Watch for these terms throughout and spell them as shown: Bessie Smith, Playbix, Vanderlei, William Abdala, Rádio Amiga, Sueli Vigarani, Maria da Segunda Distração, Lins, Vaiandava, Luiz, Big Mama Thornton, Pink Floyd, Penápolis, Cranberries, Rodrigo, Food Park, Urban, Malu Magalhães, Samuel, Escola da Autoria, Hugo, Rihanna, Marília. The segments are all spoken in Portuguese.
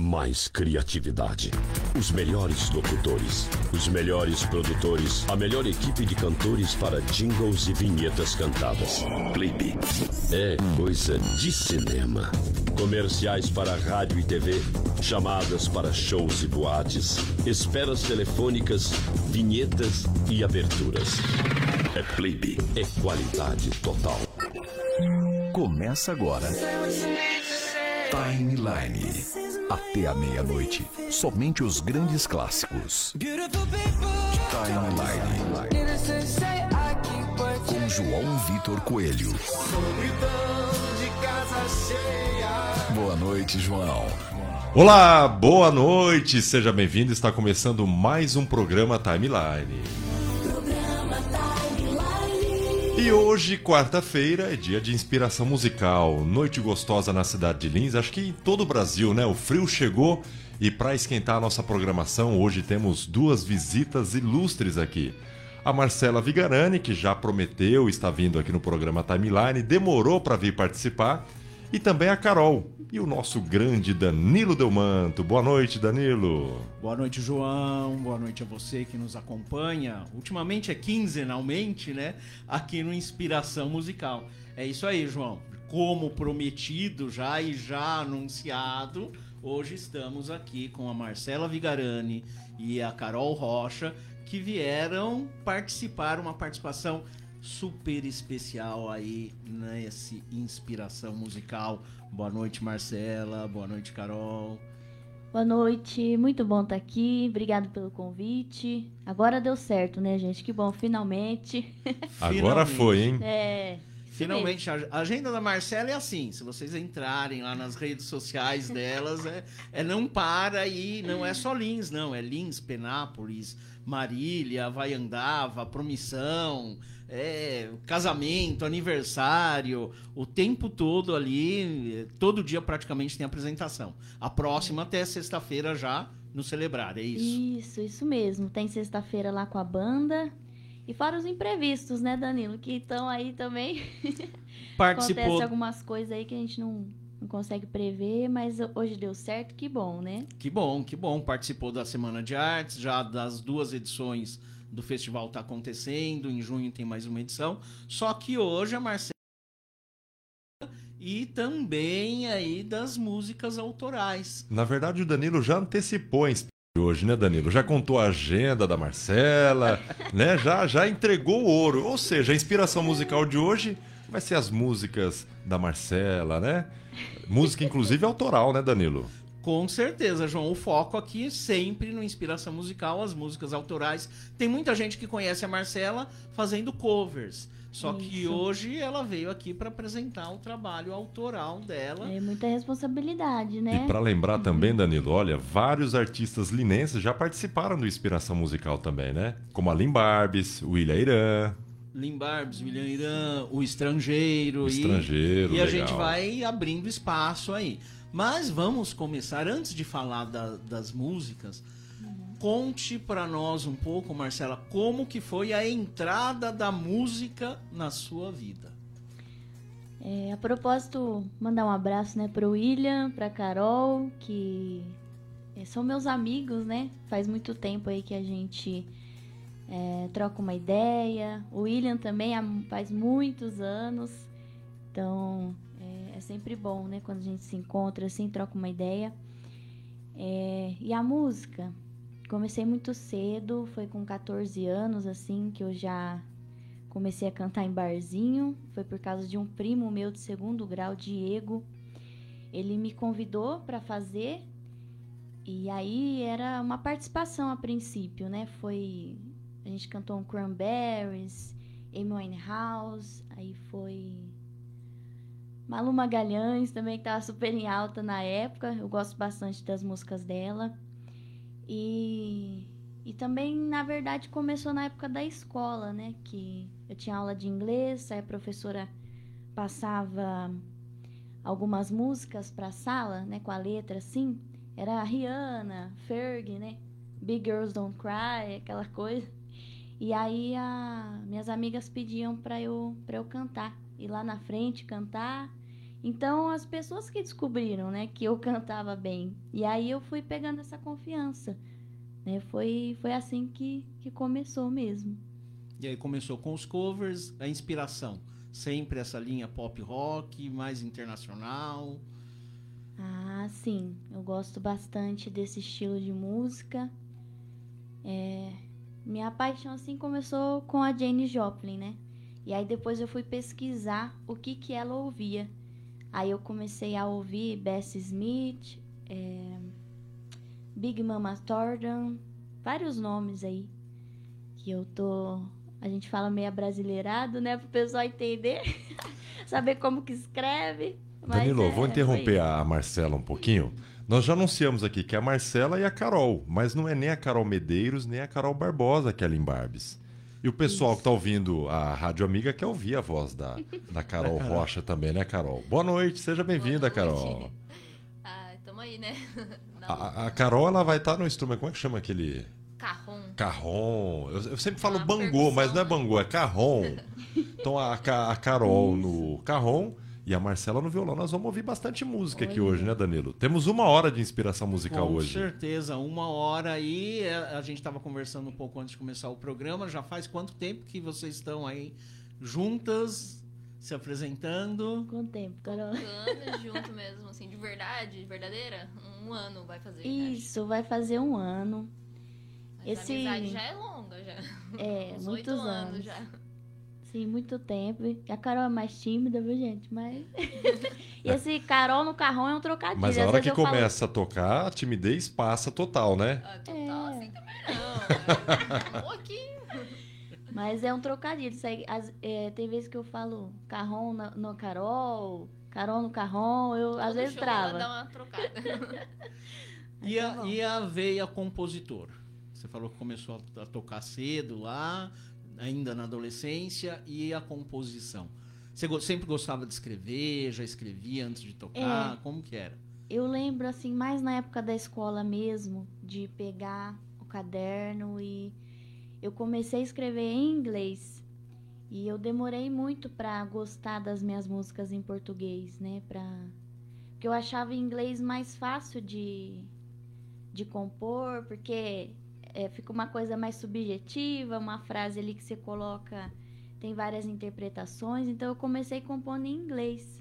mais criatividade. Os melhores locutores, os melhores produtores, a melhor equipe de cantores para jingles e vinhetas cantadas. Playbix é coisa de cinema. Comerciais para rádio e TV, chamadas para shows e boates, esperas telefônicas, vinhetas e aberturas. É Playbix, é qualidade total. Começa agora Timeline. Até a meia-noite, somente os grandes clássicos. Timeline, com João Vitor Coelho. Boa noite, João. Olá, boa noite, seja bem-vindo. Está começando mais um programa Timeline. E hoje, quarta-feira, é dia de inspiração musical. Noite gostosa na cidade de Lins, acho que em todo o Brasil, né? O frio chegou e para esquentar a nossa programação, hoje temos duas visitas ilustres aqui. A Marcela Vigarani, que já prometeu, está vindo aqui no programa Timeline, demorou para vir participar. E também a Carol e o nosso grande Danilo Delmanto. Boa noite, Danilo. Boa noite, João. Boa noite a você que nos acompanha. Ultimamente é quinzenalmente, né? Aqui no Inspiração Musical. É isso aí, João. Como prometido já e já anunciado, hoje estamos aqui com a Marcela Vigarani e a Carol Rocha, que vieram participar, uma participação super especial aí nesse Inspiração Musical. Boa noite, Marcela. Boa noite, Carol. Boa noite. Muito bom estar aqui. Obrigado pelo convite. Agora deu certo, né, gente? Que bom, finalmente. Agora foi, hein? É. Finalmente, a agenda da Marcela é assim, se vocês entrarem lá nas redes sociais delas, não para e não é só Lins, não, é Lins, Penápolis, Marília, Vaiandava, Promissão, casamento, aniversário, o tempo todo ali, todo dia praticamente tem apresentação. A próxima até sexta-feira já no Celebrar, é isso? Isso mesmo, tem sexta-feira lá com a banda. E fora os imprevistos, né, Danilo? Que estão aí também. Participou. Acontece algumas coisas aí que a gente não consegue prever, mas hoje deu certo, que bom, né? Que bom. Participou da Semana de Artes, já das duas edições do festival está acontecendo. Em junho tem mais uma edição. Só que hoje a Marcela... E também aí das músicas autorais. Na verdade, o Danilo já antecipou a hoje, né, Danilo? Já contou a agenda da Marcela, né? Já entregou o ouro. Ou seja, a inspiração musical de hoje vai ser as músicas da Marcela, né? Música, inclusive, autoral, né, Danilo? Com certeza, João. O foco aqui é sempre no Inspiração Musical, as músicas autorais. Tem muita gente que conhece a Marcela fazendo covers. Só que hoje ela veio aqui para apresentar o trabalho autoral dela. É muita responsabilidade, né? E para lembrar também, Danilo, olha, vários artistas linenses já participaram do Inspiração Musical também, né? Como a Lym Barbies, o William Irã. Lym Barbies, William Irã, o Estrangeiro. E a gente vai abrindo espaço aí. Mas vamos começar, antes de falar das músicas... Conte para nós um pouco, Marcela, como que foi a entrada da música na sua vida? A propósito, mandar um abraço, né, para o William, para a Carol, que são meus amigos, né? Faz muito tempo aí que a gente troca uma ideia. O William também faz muitos anos, então é sempre bom, né? Quando a gente se encontra assim, troca uma ideia. E a música... Comecei muito cedo, foi com 14 anos, assim, que eu já comecei a cantar em barzinho. Foi por causa de um primo meu de segundo grau, Diego. Ele me convidou para fazer e aí era uma participação a princípio, né? A gente cantou um Cranberries, Amy House, aí foi... Malu Magalhães também, que estava super em alta na época. Eu gosto bastante das músicas dela. E também, na verdade, começou na época da escola, né? Que eu tinha aula de inglês, aí a professora passava algumas músicas pra sala, né? Com a letra, assim. Era a Rihanna, Fergie, né? Big Girls Don't Cry, aquela coisa. E aí, minhas amigas pediam pra eu cantar. Ir lá na frente, cantar. Então, as pessoas que descobriram, né, que eu cantava bem, e aí eu fui pegando essa confiança, né? Foi assim que começou mesmo. E aí começou com os covers, a inspiração, sempre essa linha pop rock, mais internacional. Ah, sim, eu gosto bastante desse estilo de música. Minha paixão, assim, começou com a Jane Joplin, né? E aí depois eu fui pesquisar o que ela ouvia. Aí eu comecei a ouvir Bessie Smith, Big Mama Thornton, vários nomes aí que eu tô... A gente fala meio abrasileirado, né? Pro pessoal entender, saber como que escreve. Mas Danilo, vou interromper a Marcela um pouquinho. Nós já anunciamos aqui que é a Marcela e a Carol, mas não é nem a Carol Medeiros, nem a Carol Barbosa que é a Lym Barbies. E o pessoal que está ouvindo a Rádio Amiga quer ouvir a voz da Carol Rocha também, né, Carol? Boa noite, seja bem-vinda, Carol. Ah, estamos aí, né? A Carol, ela vai estar no instrumento, como é que chama aquele... Carrom. Eu sempre falo bangô, mas não é bangô, é carrom. Então a Carol no carrom e a Marcela no violão. Nós vamos ouvir bastante música aqui hoje, né, Danilo? Temos 1 hora de inspiração musical hoje. Com certeza, 1 hora aí. A gente estava conversando um pouco antes de começar o programa. Já faz quanto tempo que vocês estão aí juntas, se apresentando? Quanto tempo, Carol? Anos junto mesmo, assim, de verdade, verdadeira? 1 ano vai fazer. Isso, vai fazer 1 ano. Essa amizade já é longa, já. É, uns muitos 8 anos já. Sim, muito tempo. A Carol é mais tímida, viu, gente? Mas... E esse Carol no carrão é um trocadilho. Mas a hora que começa a tocar, a timidez passa total, né? Total, assim também não. Um pouquinho. Mas é um trocadilho. Isso aí, tem vezes que eu falo carrão no Carol, Carol no carrão, eu às vezes trava. Dá uma trocada. E a veia compositora? Você falou que começou a tocar cedo lá, ainda na adolescência, e a composição. Você sempre gostava de escrever, já escrevia antes de tocar? Como que era? Eu lembro, assim, mais na época da escola mesmo, de pegar o caderno e... Eu comecei a escrever em inglês e eu demorei muito para gostar das minhas músicas em português, né? Porque eu achava inglês mais fácil de compor, porque... fica uma coisa mais subjetiva, uma frase ali que você coloca, tem várias interpretações. Então, eu comecei compondo em inglês.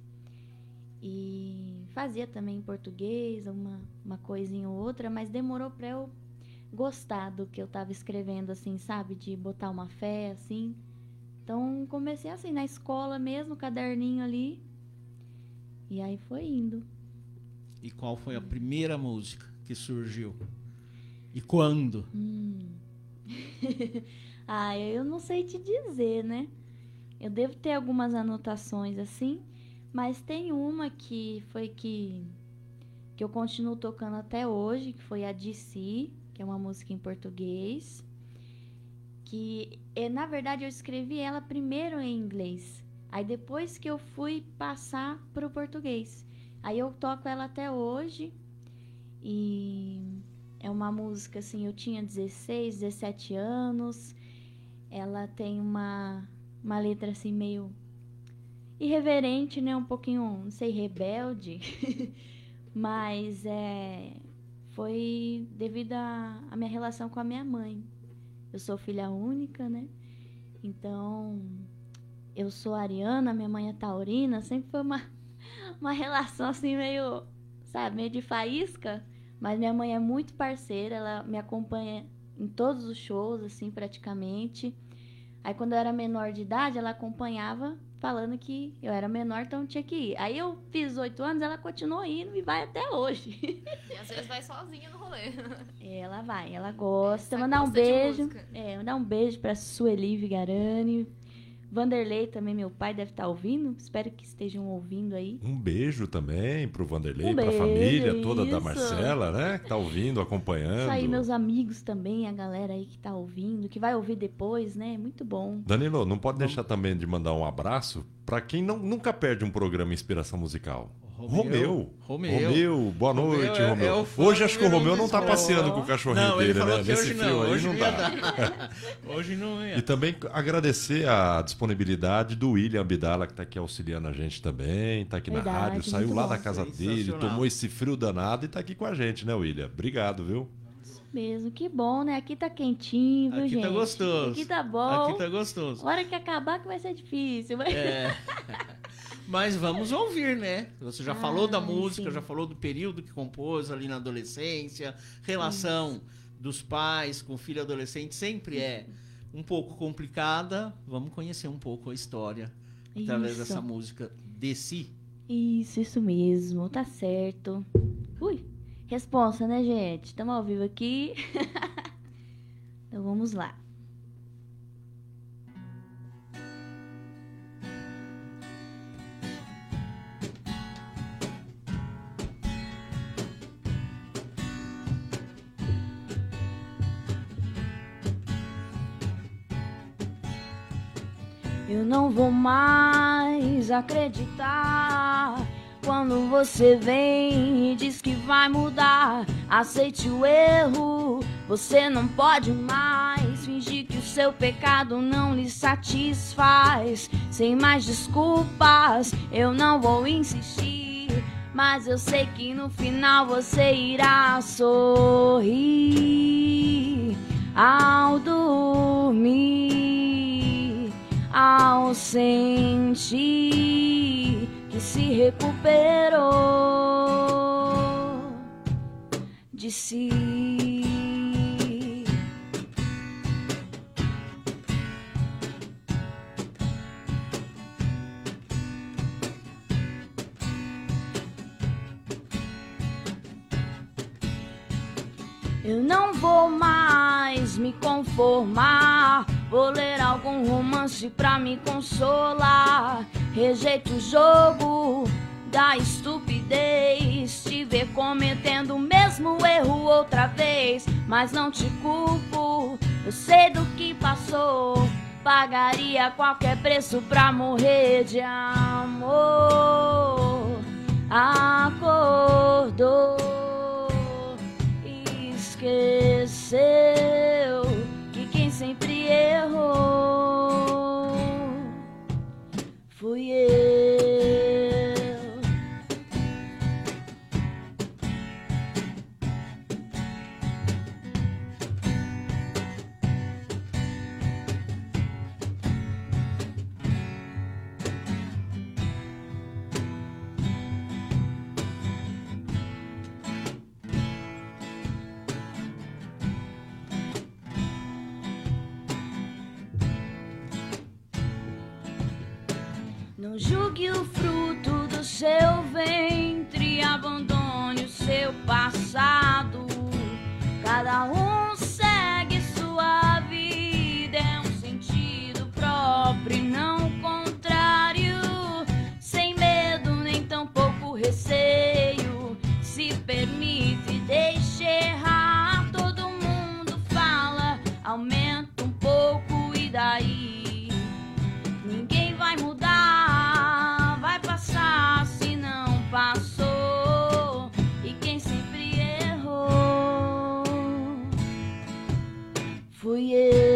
E fazia também em português, uma coisinha ou outra, mas demorou para eu gostar do que eu estava escrevendo, assim, sabe? De botar uma fé, assim. Então, comecei assim, na escola mesmo, caderninho ali. E aí foi indo. E qual foi a primeira música que surgiu? E quando? Eu não sei te dizer, né? Eu devo ter algumas anotações assim, mas tem uma que foi que eu continuo tocando até hoje, que foi a DC, que é uma música em português, que na verdade eu escrevi ela primeiro em inglês, aí depois que eu fui passar para o português. Aí eu toco ela até hoje e... É uma música, assim, eu tinha 16, 17 anos. Ela tem uma letra, assim, meio irreverente, né? Um pouquinho, não sei, rebelde. Mas foi devido à minha relação com a minha mãe. Eu sou filha única, né? Então, eu sou ariana, minha mãe é taurina. Sempre foi uma relação, assim, meio, sabe, meio de faísca. Mas minha mãe é muito parceira, ela me acompanha em todos os shows, assim, praticamente. Aí, quando eu era menor de idade, ela acompanhava falando que eu era menor, então tinha que ir. Aí, eu fiz 8 anos, ela continuou indo e vai até hoje. E às vezes vai sozinha no rolê. Ela vai, ela gosta. Mandar um beijo. Mandar um beijo pra Sueli Vigarani. Vanderlei também, meu pai, deve estar ouvindo. Espero que estejam ouvindo aí. Um beijo também pro Vanderlei, pra família toda da Marcela, né? Que tá ouvindo, acompanhando. Isso aí, meus amigos também, a galera aí que tá ouvindo, que vai ouvir depois, né? Muito bom. Danilo, não pode deixar também de mandar um abraço pra quem nunca perde um programa Inspiração Musical. Romeu, boa noite, Romeu. Hoje acho que o Romeu não está passeando com o cachorrinho dele, né? Nesse frio aí não dá. Hoje não é. E também agradecer a disponibilidade do William Abdala, que está aqui auxiliando a gente também, está aqui na rádio, saiu lá da casa dele, tomou esse frio danado e está aqui com a gente, né, William? Obrigado, viu? Mesmo, que bom, né? Aqui tá quentinho, viu, gente? Aqui tá gostoso. Aqui tá bom. Aqui tá gostoso. Hora que acabar que vai ser difícil. Mas, mas vamos ouvir, né? Você já falou da música, sim. Já falou do período que compôs ali na adolescência, relação dos pais com o filho adolescente sempre é um pouco complicada. Vamos conhecer um pouco a história através dessa música de si. Isso mesmo, tá certo. Ui! Responsa, né, gente? Estamos ao vivo aqui. Então vamos lá. Eu não vou mais acreditar quando você vem e diz que vai mudar. Aceite o erro, você não pode mais fingir que o seu pecado não lhe satisfaz. Sem mais desculpas, eu não vou insistir, mas eu sei que no final você irá sorrir ao dormir, ao sentir que se recuperou de si. Eu não vou mais me conformar, vou ler algum romance pra me consolar. Rejeito o jogo da estupidez, te ver cometendo o mesmo erro outra vez. Mas não te culpo, eu sei do que passou. Pagaria qualquer preço pra morrer de amor. Acordou, esqueceu que quem sempre errou fui eu. Não julgue o fruto do seu ventre, abandone o seu passado. Cada um segue sua vida, é um sentido próprio e não contrário. Sem medo nem tampouco receio, se permite e deixe errar. Todo mundo fala, aumenta um pouco e daí? Ninguém vai mudar, se não passou, e quem sempre errou fui eu.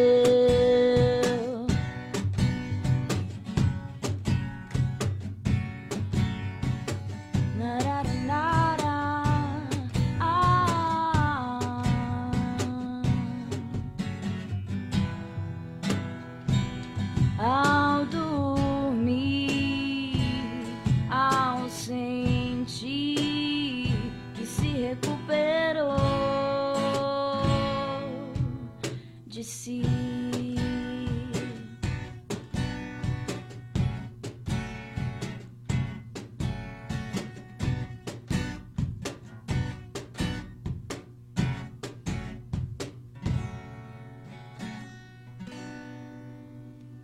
Ao dormir, ao sentir que se recuperou de si.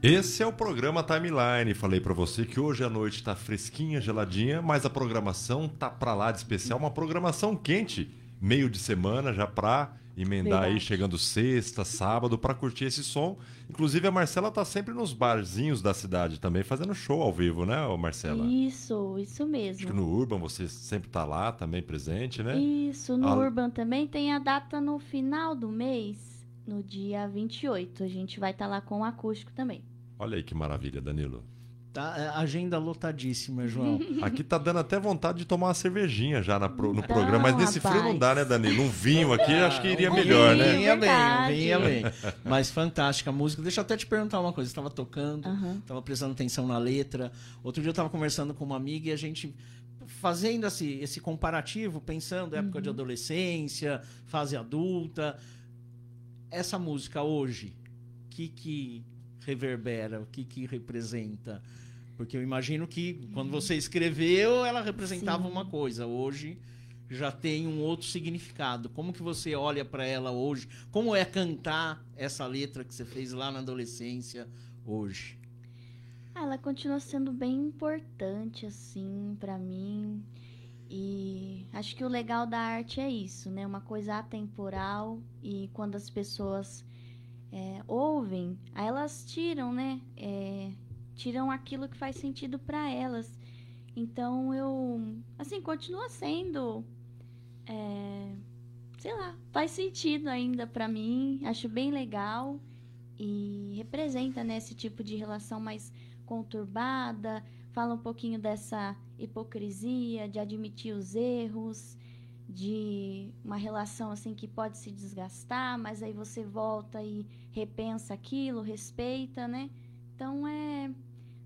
Esse é o programa Timeline. Falei pra você que hoje à noite tá fresquinha, geladinha, mas a programação tá pra lá de especial, uma programação quente, meio de semana já pra emendar aí, chegando sexta, sábado, para curtir esse som. Inclusive, a Marcela tá sempre nos barzinhos da cidade também, fazendo show ao vivo, né, Marcela? Isso mesmo. Acho que no Urban você sempre tá lá também, presente, né? Isso, no Urban também tem a data no final do mês, no dia 28. A gente vai estar lá com o acústico também. Olha aí que maravilha, Danilo. Tá, agenda lotadíssima, João. Aqui tá dando até vontade de tomar uma cervejinha já no programa, mas nesse frio não dá, né, Danilo? Um vinho aqui acho que iria melhor, né? Um vinho ia bem. Mas fantástica a música. Deixa eu até te perguntar uma coisa. Você estava tocando, estava prestando atenção na letra. Outro dia eu estava conversando com uma amiga e a gente fazendo esse comparativo, pensando época de adolescência, fase adulta. Essa música hoje, que reverbera, o que representa? Porque eu imagino que quando você escreveu, ela representava uma coisa. Hoje já tem um outro significado. Como que você olha para ela hoje? Como é cantar essa letra que você fez lá na adolescência hoje? Ela continua sendo bem importante, assim, para mim. E acho que o legal da arte é isso, né? Uma coisa atemporal, e quando as pessoas ouvem, aí elas tiram, né? Tiram aquilo que faz sentido para elas. Então eu, assim, continua sendo, sei lá, faz sentido ainda para mim. Acho bem legal e representa, né, esse tipo de relação mais conturbada. Fala um pouquinho dessa hipocrisia, de admitir os erros, de uma relação assim que pode se desgastar, mas aí você volta e repensa aquilo, respeita, né? Então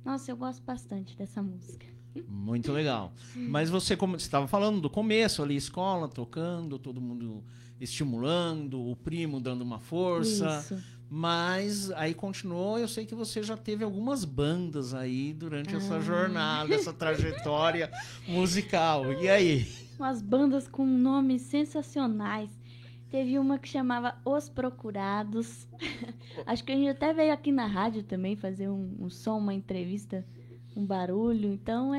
nossa, eu gosto bastante dessa música. Muito legal. Mas você, como você estava falando do começo ali, escola, tocando, todo mundo estimulando, o primo dando uma força. Isso. Mas aí continuou, eu sei que você já teve algumas bandas aí durante essa jornada, essa trajetória musical. E aí? Umas bandas com nomes sensacionais. Teve uma que chamava Os Procurados. Acho que a gente até veio aqui na rádio também fazer um som, uma entrevista, um barulho. Então,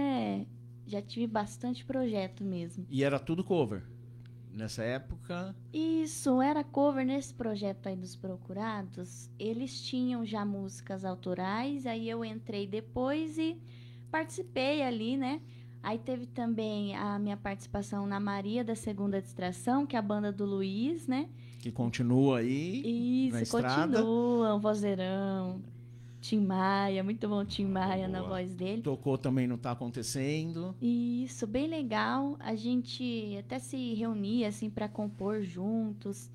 já tive bastante projeto mesmo. E era tudo cover nessa época? Isso, era cover. Nesse projeto aí dos Procurados, eles tinham já músicas autorais. Aí eu entrei depois e participei ali, né? Aí teve também a minha participação na Maria da Segunda Distração, que é a banda do Luiz, né? Que continua aí. Isso, continua, um vozeirão. Tim Maia, muito bom Tim Maia na voz dele. Tocou também no Tá Acontecendo. Isso, bem legal. A gente até se reunia assim para compor juntos.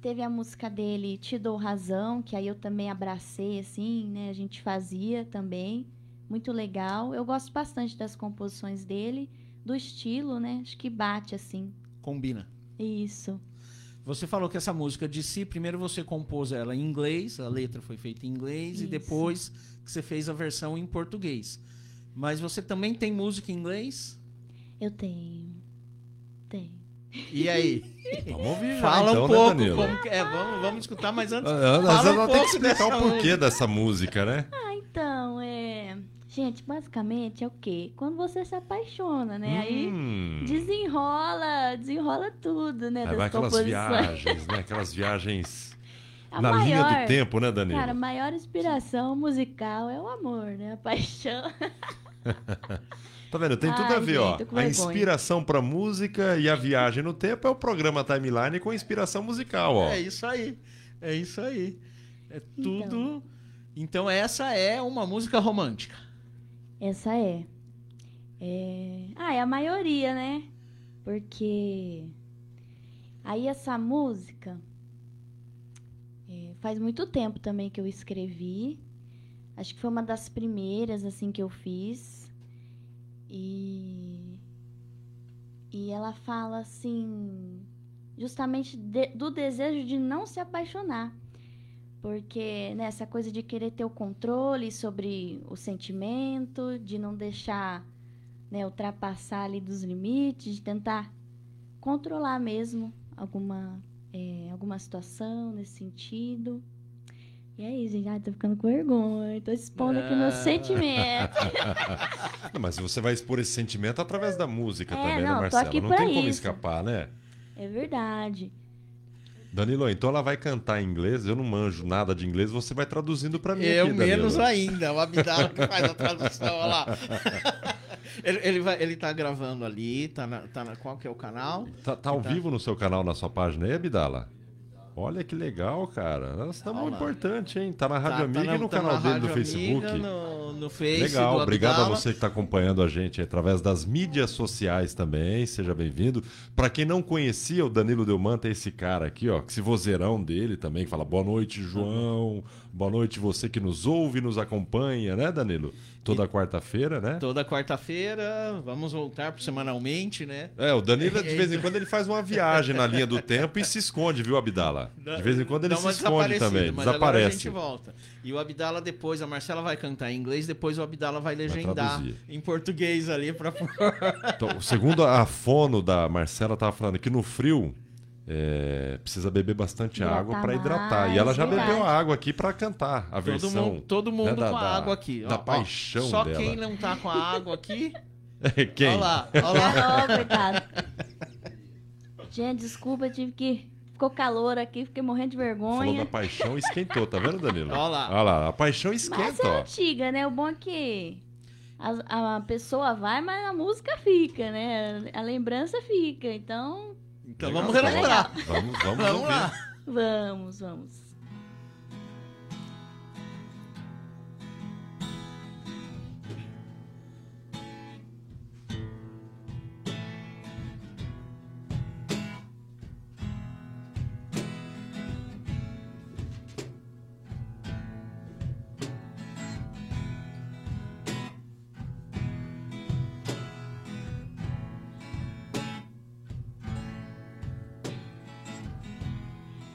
Teve a música dele, Te Dou Razão, que aí eu também abracei, assim, né? A gente fazia também. Muito legal. Eu gosto bastante das composições dele, do estilo, né? Acho que bate, assim. Combina. Isso. Você falou que essa música de si, primeiro você compôs ela em inglês, a letra foi feita em inglês, e depois que você fez a versão em português. Mas você também tem música em inglês? Eu tenho. E aí? Vamos ouvir, fala então, um pouco, né, Danilo? Vamos escutar, mas antes... Mas ela tem que explicar o porquê dessa música, né? Ah, então, gente, basicamente é o quê? Quando você se apaixona, né? Aí desenrola tudo, né? Aí vai aquelas viagens, né? Aquelas viagens linha do tempo, né, Danilo? Cara, a maior inspiração musical é o amor, né? A paixão. Tá vendo? Tem tudo a ver, gente, ó. A inspiração pra música e a viagem no tempo é o programa Timeline com inspiração musical, ó. É isso aí. É tudo... Então, essa é uma música romântica. Essa é... Ah, é a maioria, né? Porque aí essa música faz muito tempo também que eu escrevi. Acho que foi uma das primeiras, assim, que eu fiz. E ela fala, assim, justamente do desejo de não se apaixonar. Porque, né, essa coisa de querer ter o controle sobre o sentimento, de não deixar, né, ultrapassar ali dos limites, de tentar controlar mesmo alguma situação nesse sentido. E aí, gente, tô ficando com vergonha, tô expondo aqui meus sentimentos. Mas você vai expor esse sentimento através da música também, né, Marcela? Não tem como escapar, né? É verdade. Danilo, então ela vai cantar em inglês, eu não manjo nada de inglês, você vai traduzindo para mim. Eu aqui, menos ainda, o Abdala que faz a tradução, olha lá. Ele tá gravando ali, tá na, qual que é o canal? Tá ao vivo no seu canal, na sua página aí, Abdala? Olha que legal, cara. Nós estamos importante, hein? Tá na Rádio Amiga e no canal dele do Facebook. No Facebook. Legal, obrigado a você que está acompanhando a gente através das mídias sociais também. Seja bem-vindo. Para quem não conhecia o Danilo Delmanto, é esse cara aqui, ó, que se vozeirão dele também, que fala boa noite, João. Boa noite você que nos ouve e nos acompanha, né, Danilo? Toda quarta-feira, né? Toda quarta-feira, vamos voltar pro semanalmente, né? É, o Danilo, de vez em quando, ele faz uma viagem na linha do tempo e se esconde, viu, Abdala? De vez em quando ele se esconde também, mas desaparece. Agora a gente volta. E o Abdala depois, a Marcela vai cantar em inglês, depois o Abdala vai legendar em português ali para então, segundo a fono da Marcela, tava falando que no frio... precisa beber bastante água para hidratar. E ela já bebeu a água aqui para cantar a versão. Todo mundo né, com a água aqui. Da paixão só dela. Só quem não tá com a água aqui... quem? Olha lá. Obrigado. Gente, desculpa, ficou calor aqui, fiquei morrendo de vergonha. Falou da paixão, esquentou. Tá vendo, Danilo? Olha lá. A paixão esquenta. Mas é antiga, né? O bom é que a pessoa vai, mas a música fica, né? A lembrança fica. Então legal, vamos relembrar. Vamos lá. Vamos.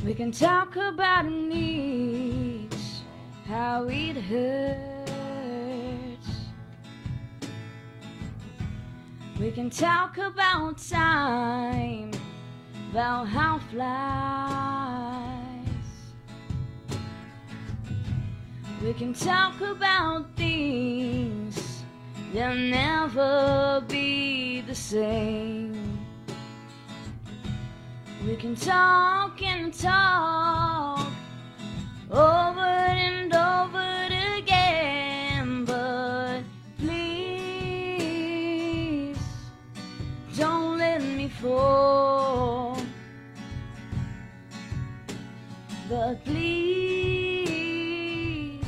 We can talk about an itch, how it hurts. We can talk about time, about how it flies. We can talk about things that'll never be the same. We can talk and talk over and over again, but please don't let me fall. But please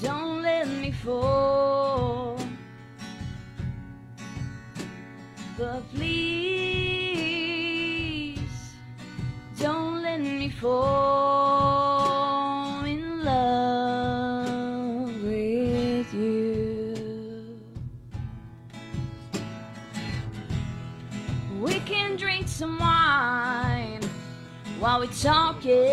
don't let me fall. But please don't let me fall in love with you. We can drink some wine while we're talking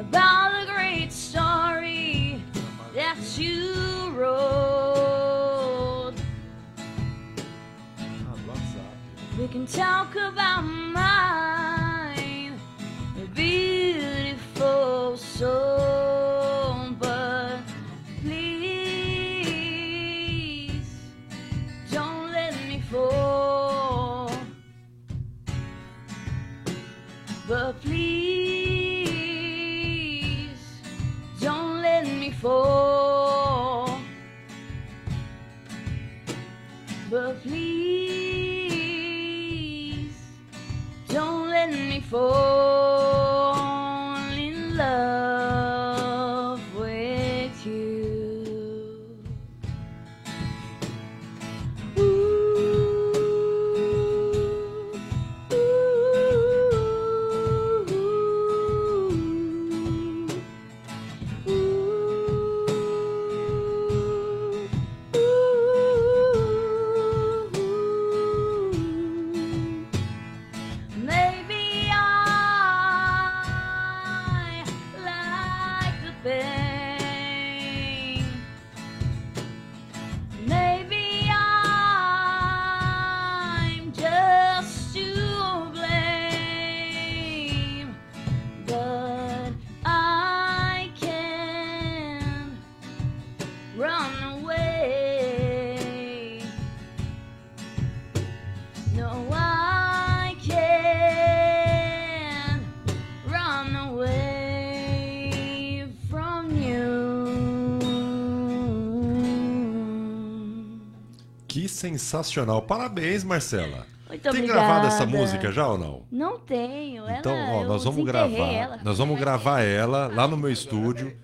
about the great story that you wrote. We can talk about mine, a beautiful soul, but please don't let me fall. But please don't let me fall. But please don't let me fall in love with you. Ooh, ooh, ooh, ooh, ooh, ooh. Maybe I Sensacional. Parabéns, Marcela. Muito obrigada. Tem gravado essa música já ou não? Não tenho. Então, ó, nós vamos gravar. Ela. Nós vamos gravar ela lá no meu estúdio.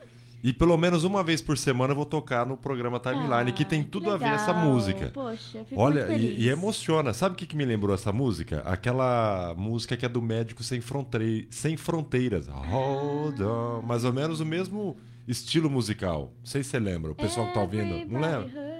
E pelo menos uma vez por semana eu vou tocar no programa Timeline, que tem tudo legal. A ver essa música. Poxa, fico olha, muito feliz. E emociona. Sabe o que me lembrou essa música? Aquela música que é do Médico Sem Fronteiras. Hold on. Mais ou menos o mesmo estilo musical. Não sei se você lembra. O pessoal que tá ouvindo. Não lembra?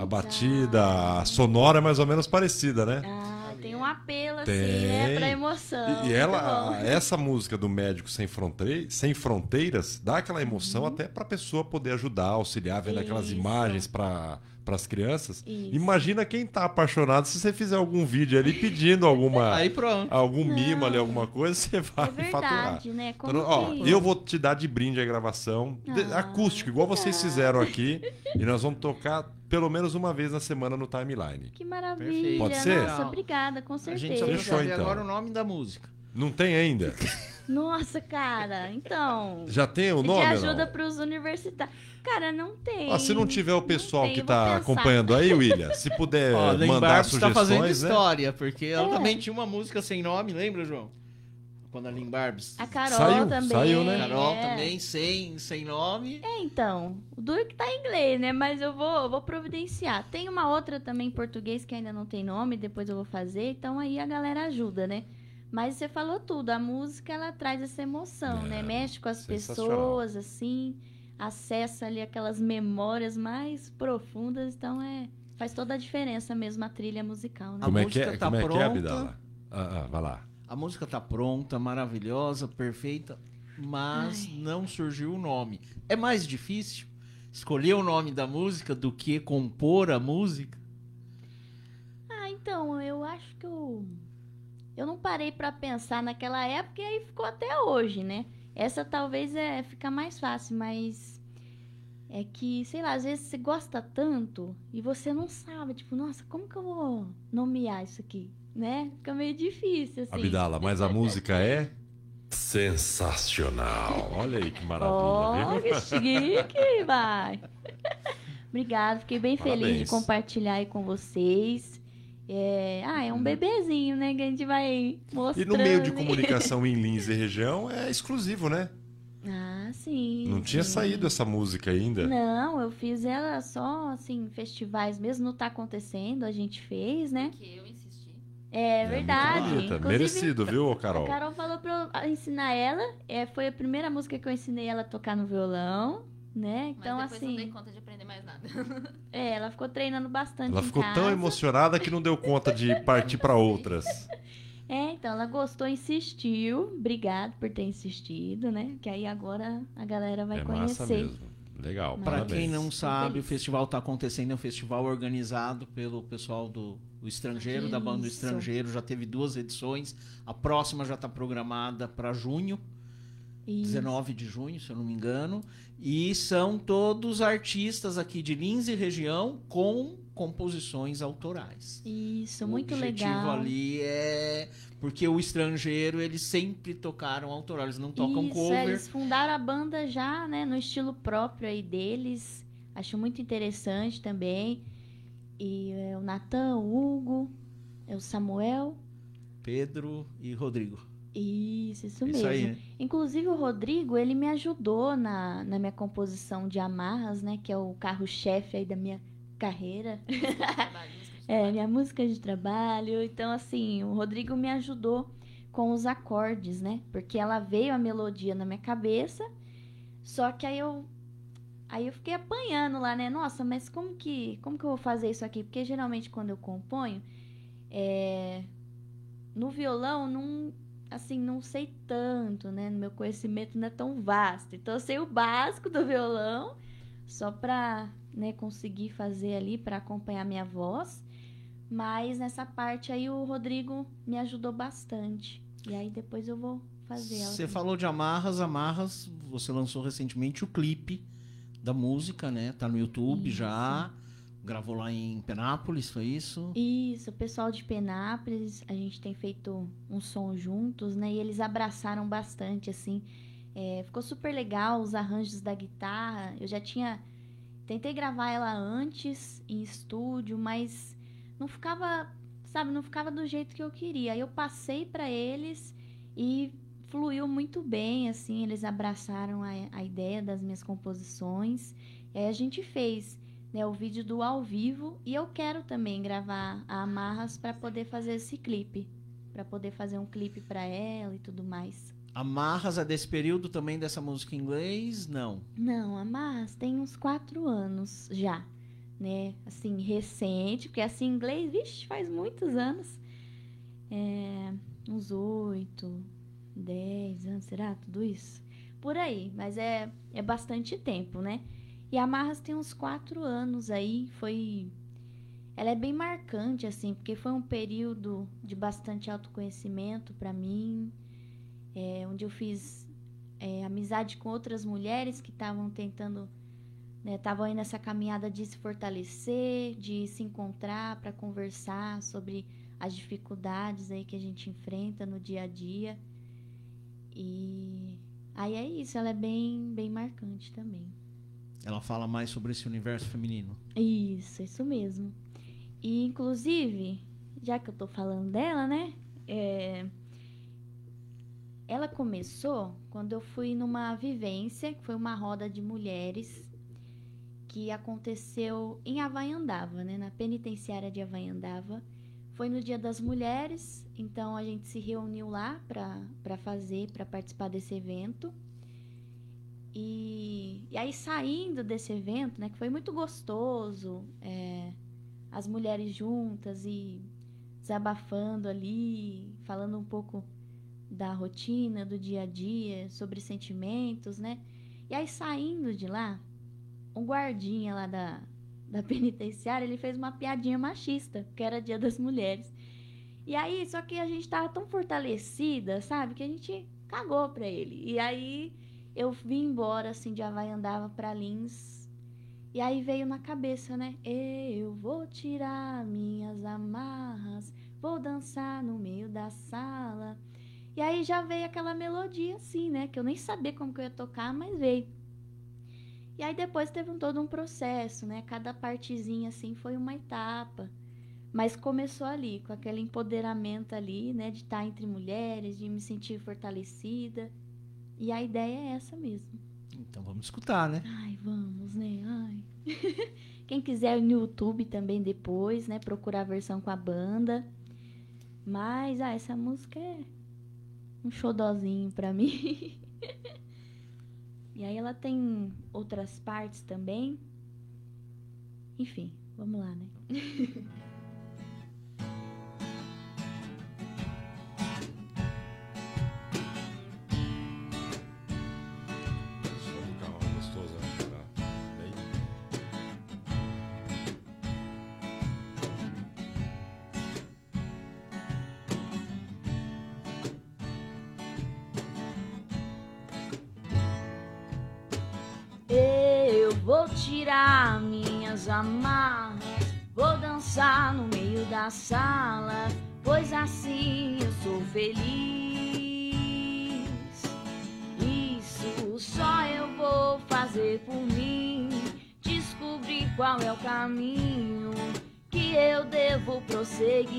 A batida, a sonora é mais ou menos parecida, né? Ah, tem um apelo assim, né? Pra emoção. E ela, essa música do Médico Sem Fronteiras dá aquela emoção até pra pessoa poder ajudar, auxiliar, vendo aquelas imagens pra... para as crianças. Isso. Imagina quem tá apaixonado, se você fizer algum vídeo ali pedindo alguma aí pronto. Algum não. mimo ali, alguma coisa, você vai é verdade, faturar. Né? Como então, ó, eu vou te dar de brinde a gravação acústica, igual vocês fizeram aqui, e nós vamos tocar pelo menos uma vez na semana no Timeline. Que maravilha. Perfeito. Pode ser? Nossa, obrigada, com certeza. A gente só fechou, saber então. Agora o nome da música. Não tem ainda. Nossa, cara, então... Já tem o nome? De ajuda para os universitários. Cara, não tem. Ah, se não tiver o pessoal tem, que tá acompanhando aí, William, se puder ó, mandar sugestões... Tá fazendo história, né? Porque ela também tinha uma música sem nome, lembra, João? Quando a Lym Barbies... A Carol também. Saiu, né? A Carol também, sem nome. É, então. O duro que tá em inglês, né? Mas eu vou providenciar. Tem uma outra também em português que ainda não tem nome, depois eu vou fazer. Então aí a galera ajuda, né? Mas você falou tudo, a música ela traz essa emoção, né? Mexe com as pessoas, assim, acessa ali aquelas memórias mais profundas, então faz toda a diferença mesmo a trilha musical, né? Como a música tá pronta. Como é que é, Abdala? Vai lá. A música tá pronta, maravilhosa, perfeita, mas não surgiu o nome. É mais difícil escolher o nome da música do que compor a música? Ah, então, eu acho que eu não parei pra pensar naquela época e aí ficou até hoje, né? Essa talvez fica mais fácil, mas é que, sei lá, às vezes você gosta tanto e você não sabe, tipo, nossa, como que eu vou nomear isso aqui, né? Fica meio difícil, assim. Abdala, mas a música é sensacional. Olha aí que maravilha. Oh, que chique, vai. Obrigada, fiquei bem feliz de compartilhar aí com vocês. É um bebezinho, né, que a gente vai mostrando. E no meio de comunicação em Lins e região é exclusivo, né? Ah, sim. Não tinha saído essa música ainda? Não, eu fiz ela só, assim, festivais mesmo. Não tá acontecendo, a gente fez, né? Porque eu insisti. É verdade. Merecido, viu, Carol? A Carol falou pra eu ensinar ela. Foi a primeira música que eu ensinei ela a tocar no violão. Né? Então, mas depois assim, não dei conta de aprender mais nada. Ela ficou treinando bastante. Ela ficou tão emocionada que não deu conta de partir para outras. Então ela gostou, insistiu. Obrigado por ter insistido, né? Que aí agora a galera vai conhecer. Massa mesmo. Legal. Para quem não sabe, o festival está acontecendo, é um festival organizado pelo pessoal do Estrangeiro, da banda do Estrangeiro. Já teve 2 edições. A próxima já está programada para junho. Isso. 19 de junho, se eu não me engano. E são todos artistas aqui de Lins e região com composições autorais. Isso, muito legal. O objetivo ali é... Porque o Estrangeiro, eles sempre tocaram autorais, eles não tocam cover. Isso, eles fundaram a banda já, né, no estilo próprio aí deles. Acho muito interessante também. E o Natan, o Hugo, o Samuel... Pedro e Rodrigo. Isso mesmo. Aí, né? Inclusive o Rodrigo, ele me ajudou na minha composição de amarras, né? Que é o carro-chefe aí da minha carreira. Minha música de trabalho. Então, assim, o Rodrigo me ajudou com os acordes, né? Porque ela veio a melodia na minha cabeça, só que aí eu fiquei apanhando lá, né? Nossa, mas como que eu vou fazer isso aqui? Porque geralmente quando eu componho, no violão não... Assim, não sei tanto, né? Meu conhecimento não é tão vasto. Então, eu sei o básico do violão, só pra conseguir fazer ali, pra acompanhar minha voz. Mas nessa parte aí, o Rodrigo me ajudou bastante. E aí, depois eu vou fazer ela. Você falou de amarras. Você lançou recentemente o clipe da música, né? Tá no YouTube já. Gravou lá em Penápolis, foi isso? Isso, o pessoal de Penápolis, a gente tem feito um som juntos, né? E eles abraçaram bastante, assim. É, ficou super legal os arranjos da guitarra. Eu já tinha... Tentei gravar ela antes, em estúdio, mas não ficava, sabe, não ficava do jeito que eu queria. Aí eu passei para eles e fluiu muito bem, assim. Eles abraçaram a ideia das minhas composições. E aí a gente fez, né, o vídeo do ao vivo. E eu quero também gravar a Amarras para poder fazer esse clipe. Para poder fazer um clipe para ela e tudo mais. Amarras é desse período também, dessa música em inglês? Não. Não, Amarras tem uns 4 anos já, né? Assim, recente, porque assim, inglês, vixe, faz muitos anos. É, uns 8, 10 anos, será? Tudo isso? Por aí, mas é bastante tempo, né? E Amarras tem uns 4 anos aí, foi... Ela é bem marcante, assim, porque foi um período de bastante autoconhecimento pra mim... É, onde eu fiz amizade com outras mulheres que estavam tentando, né, estavam aí nessa caminhada de se fortalecer, de se encontrar para conversar sobre as dificuldades aí que a gente enfrenta no dia a dia. E aí é isso, ela é bem, bem marcante também. Ela fala mais sobre esse universo feminino. Isso mesmo. E, inclusive, já que eu tô falando dela, né? Ela começou quando eu fui numa vivência, que foi uma roda de mulheres, que aconteceu em Avanhandava, né? Na penitenciária de Avanhandava. Foi no Dia das Mulheres, então a gente se reuniu lá para participar desse evento. E aí, saindo desse evento, né, que foi muito gostoso, as mulheres juntas e desabafando ali, falando um pouco da rotina, do dia a dia, sobre sentimentos, né? E aí, saindo de lá, um guardinha lá da penitenciária, ele fez uma piadinha machista, que era Dia das Mulheres. E aí, só que a gente tava tão fortalecida, sabe? Que a gente cagou pra ele. E aí, eu vim embora, assim, de Avanhandava pra Lins. E aí, veio na cabeça, né? Eu vou tirar minhas amarras, vou dançar no meio da sala... E aí já veio aquela melodia assim, né? Que eu nem sabia como que eu ia tocar, mas veio. E aí depois teve todo um processo, né? Cada partezinha assim foi uma etapa. Mas começou ali, com aquele empoderamento ali, né? De estar entre mulheres, de me sentir fortalecida. E a ideia é essa mesmo. Então vamos escutar, né? Ai, vamos, né? Ai. Quem quiser no YouTube também depois, né? Procurar a versão com a banda. Mas, essa música é... um xodózinho pra mim. E aí ela tem outras partes também. Enfim, vamos lá, né? Vou tirar minhas amarras, vou dançar no meio da sala, pois assim eu sou feliz. Isso só eu vou fazer por mim, descobrir qual é o caminho que eu devo prosseguir.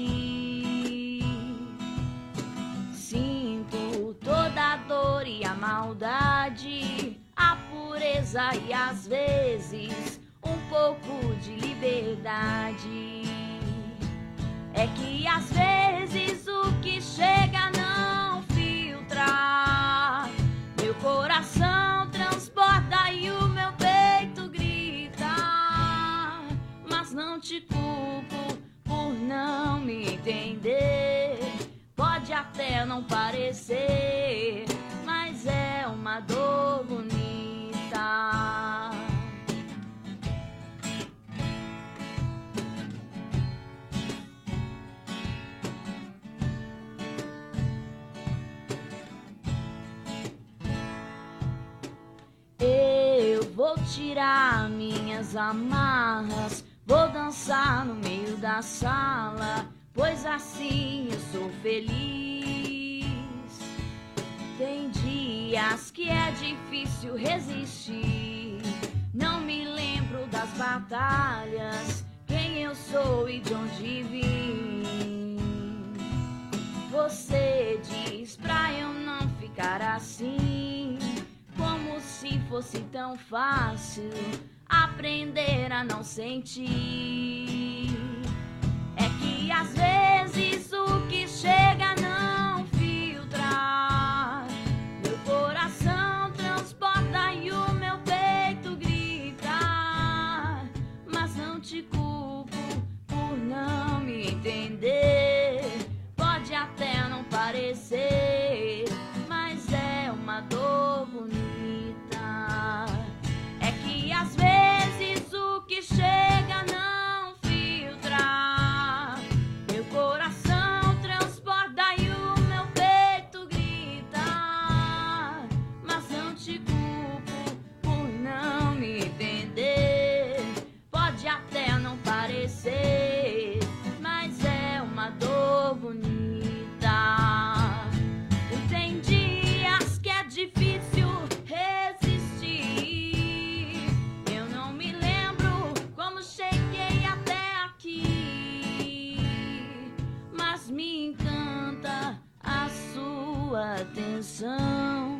Sinto toda a dor e a maldade, a pureza e às vezes um pouco de liberdade. É que às vezes o que chega não filtra, meu coração transborda e o meu peito grita. Mas não te culpo por não me entender, pode até não parecer, mas é uma dor bonita. Eu vou tirar minhas amarras, Vou dançar no meio da sala, pois assim eu sou feliz. Tem dias que é difícil resistir. Não me lembro das batalhas, quem eu sou e de onde vim. Você diz pra eu não ficar assim, como se fosse tão fácil aprender a não sentir. É que às vezes o que chega não filtra. Meu coração transporta e o meu peito grita. Mas não te culpo por não me entender. Pode até não parecer, mas é uma dor bonita. É que às vezes que chega não filtra. Meu coração transborda e o meu peito grita. Mas não te culpo por não me entender. Pode até não parecer, mas é uma dor bonita. E tem dias que é difícil resistir. Me encanta a sua atenção.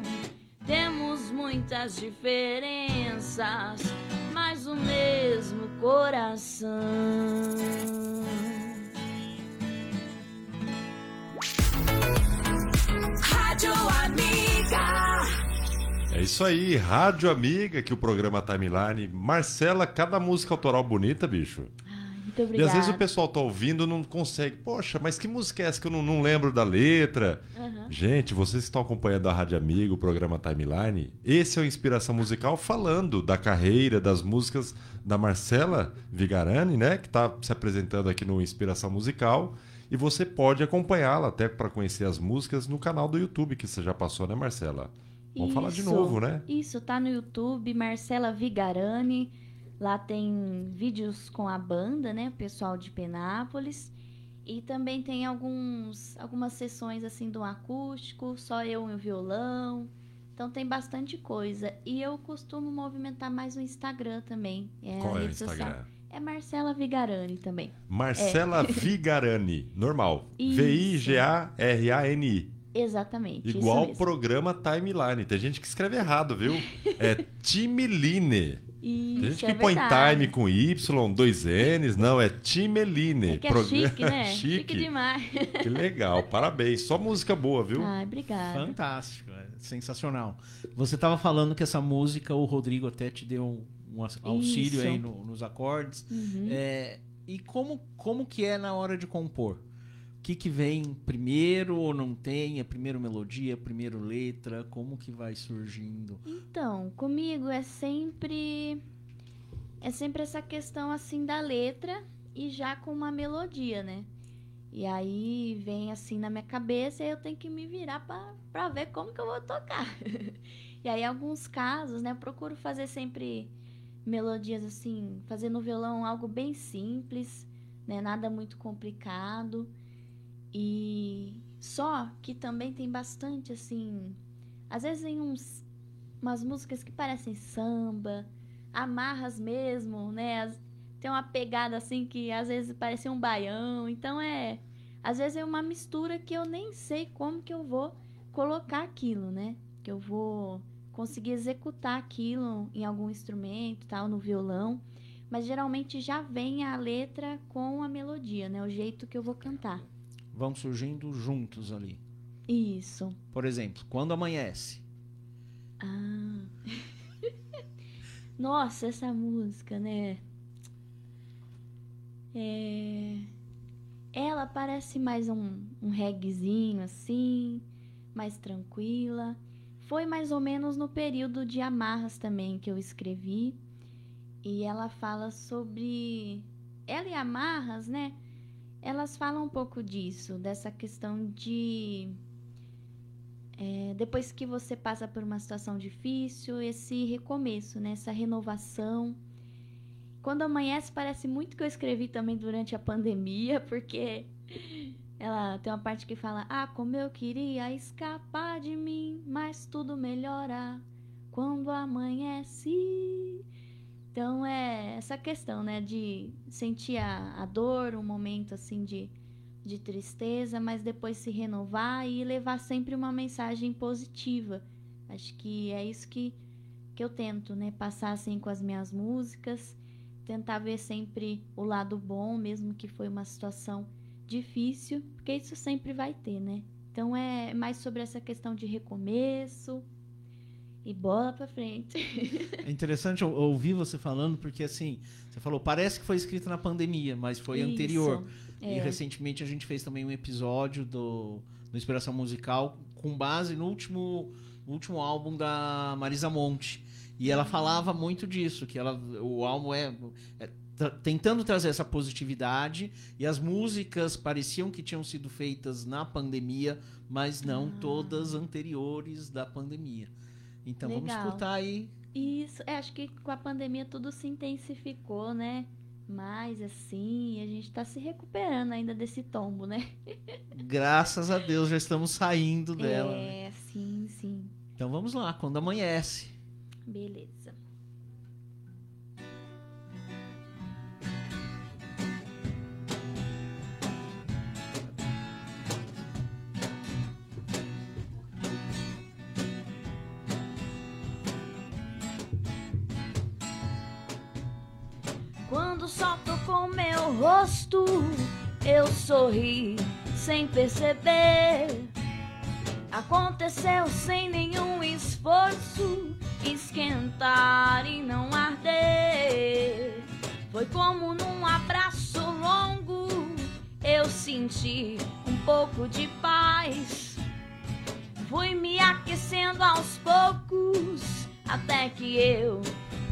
Temos muitas diferenças, mas o mesmo coração. Rádio Amiga. É isso aí, Rádio Amiga, que o programa Timeline. Marcela, cada música autoral bonita, bicho. E às vezes o pessoal tá ouvindo e não consegue. Poxa, mas que música é essa que eu não lembro da letra? Uhum. Gente, vocês que estão acompanhando a Rádio Amigo, o programa Timeline, esse é o Inspiração Musical falando da carreira, das músicas da Marcela Vigarani, né? Que está se apresentando aqui no Inspiração Musical. E você pode acompanhá-la até para conhecer as músicas no canal do YouTube que você já passou, né, Marcela? Vamos falar de novo, né? Isso, tá no YouTube, Marcela Vigarani. Lá tem vídeos com a banda, né? O pessoal de Penápolis. E também tem algumas sessões assim do acústico, só eu e o violão. Então tem bastante coisa. E eu costumo movimentar mais o Instagram também. Qual é o Instagram? Social. É Marcela Vigarani também. Marcela Vigarani, normal. V-I-G-A-R-A-N-I. Exatamente. Igual o programa Timeline. Tem gente que escreve errado, viu? É Timeline. Isso, tem gente que põe time com Y, 2 N's, não, é Timeline. É que é chique, né? Chique demais. Que legal, parabéns. Só música boa, viu? Ai, obrigada. Fantástico, sensacional. Você estava falando que essa música, o Rodrigo até te deu um auxílio aí nos acordes. Uhum. E como que é na hora de compor? O que vem primeiro ou não tem? É primeiro melodia, primeiro letra? Como que vai surgindo? Então, comigo é sempre essa questão assim da letra e já com uma melodia, né? E aí vem assim na minha cabeça e eu tenho que me virar pra ver como que eu vou tocar. E aí, em alguns casos, né, eu procuro fazer sempre melodias assim, fazer no violão algo bem simples, né? Nada muito complicado. E só que também tem bastante, assim... Às vezes tem umas músicas que parecem samba, amarras mesmo, né? Tem uma pegada, assim, que às vezes parece um baião. Então, às vezes é uma mistura que eu nem sei como que eu vou colocar aquilo, né? Que eu vou conseguir executar aquilo em algum instrumento, tal, no violão. Mas, geralmente, já vem a letra com a melodia, né? O jeito que eu vou cantar. Vão surgindo juntos ali. Isso. Por exemplo, quando amanhece. Ah. Nossa, essa música, né? Ela parece mais um reguezinho, assim, mais tranquila. Foi mais ou menos no período de amarras também que eu escrevi. E ela fala sobre... Ela e amarras, né? Elas falam um pouco disso, dessa questão de... depois que você passa por uma situação difícil, esse recomeço, né? Essa renovação. Quando Amanhece parece muito que eu escrevi também durante a pandemia, porque ela tem uma parte que fala: ah, como eu queria escapar de mim, mas tudo melhora quando amanhece. Então é essa questão, né, de sentir a dor, um momento assim de tristeza, mas depois se renovar e levar sempre uma mensagem positiva. Acho que é isso que eu tento, né, passar assim com as minhas músicas, tentar ver sempre o lado bom, mesmo que foi uma situação difícil, porque isso sempre vai ter, né? Então é mais sobre essa questão de recomeço. E bola pra frente. É interessante ouvir você falando, porque assim, você falou, parece que foi escrito na pandemia, mas foi isso, anterior. É. E recentemente a gente fez também um episódio do Inspiração Musical com base no último álbum da Marisa Monte. E ela falava muito disso, que o álbum tentando trazer essa positividade, e as músicas pareciam que tinham sido feitas na pandemia, mas não todas anteriores da pandemia. Então, legal. Vamos escutar aí. Isso, acho que com a pandemia tudo se intensificou, né? Mas, assim, a gente tá se recuperando ainda desse tombo, né? Graças a Deus, já estamos saindo dela. É, né? Sim, sim. Então, vamos lá, Quando Amanhece. Beleza. Quando o sol tocou meu rosto, eu sorri sem perceber. Aconteceu sem nenhum esforço, esquentar e não arder. Foi como num abraço longo, eu senti um pouco de paz. Fui me aquecendo aos poucos, até que eu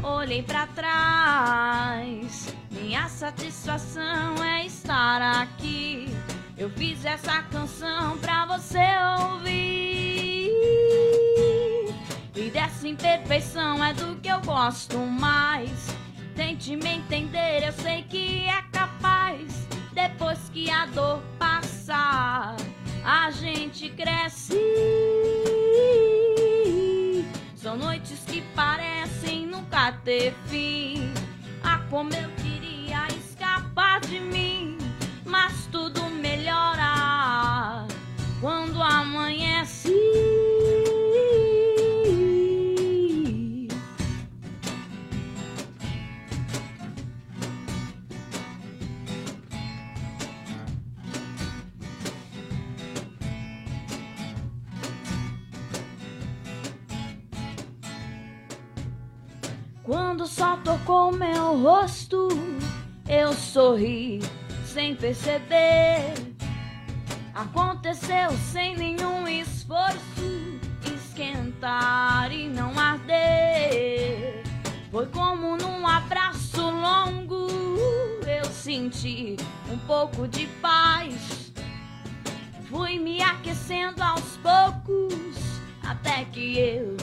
olhei pra trás. Minha satisfação é estar aqui. Eu fiz essa canção pra você ouvir. E dessa imperfeição é do que eu gosto mais. Tente me entender, eu sei que é capaz. Depois que a dor passar, a gente cresce. São noites que parecem nunca ter fim. Ah, como eu queria escapar de mim, mas tudo melhora quando amanhece. Quando o sol tocou meu rosto, eu sorri sem perceber. Aconteceu sem nenhum esforço, esquentar e não arder. Foi como num abraço longo, eu senti um pouco de paz. Fui me aquecendo aos poucos, até que eu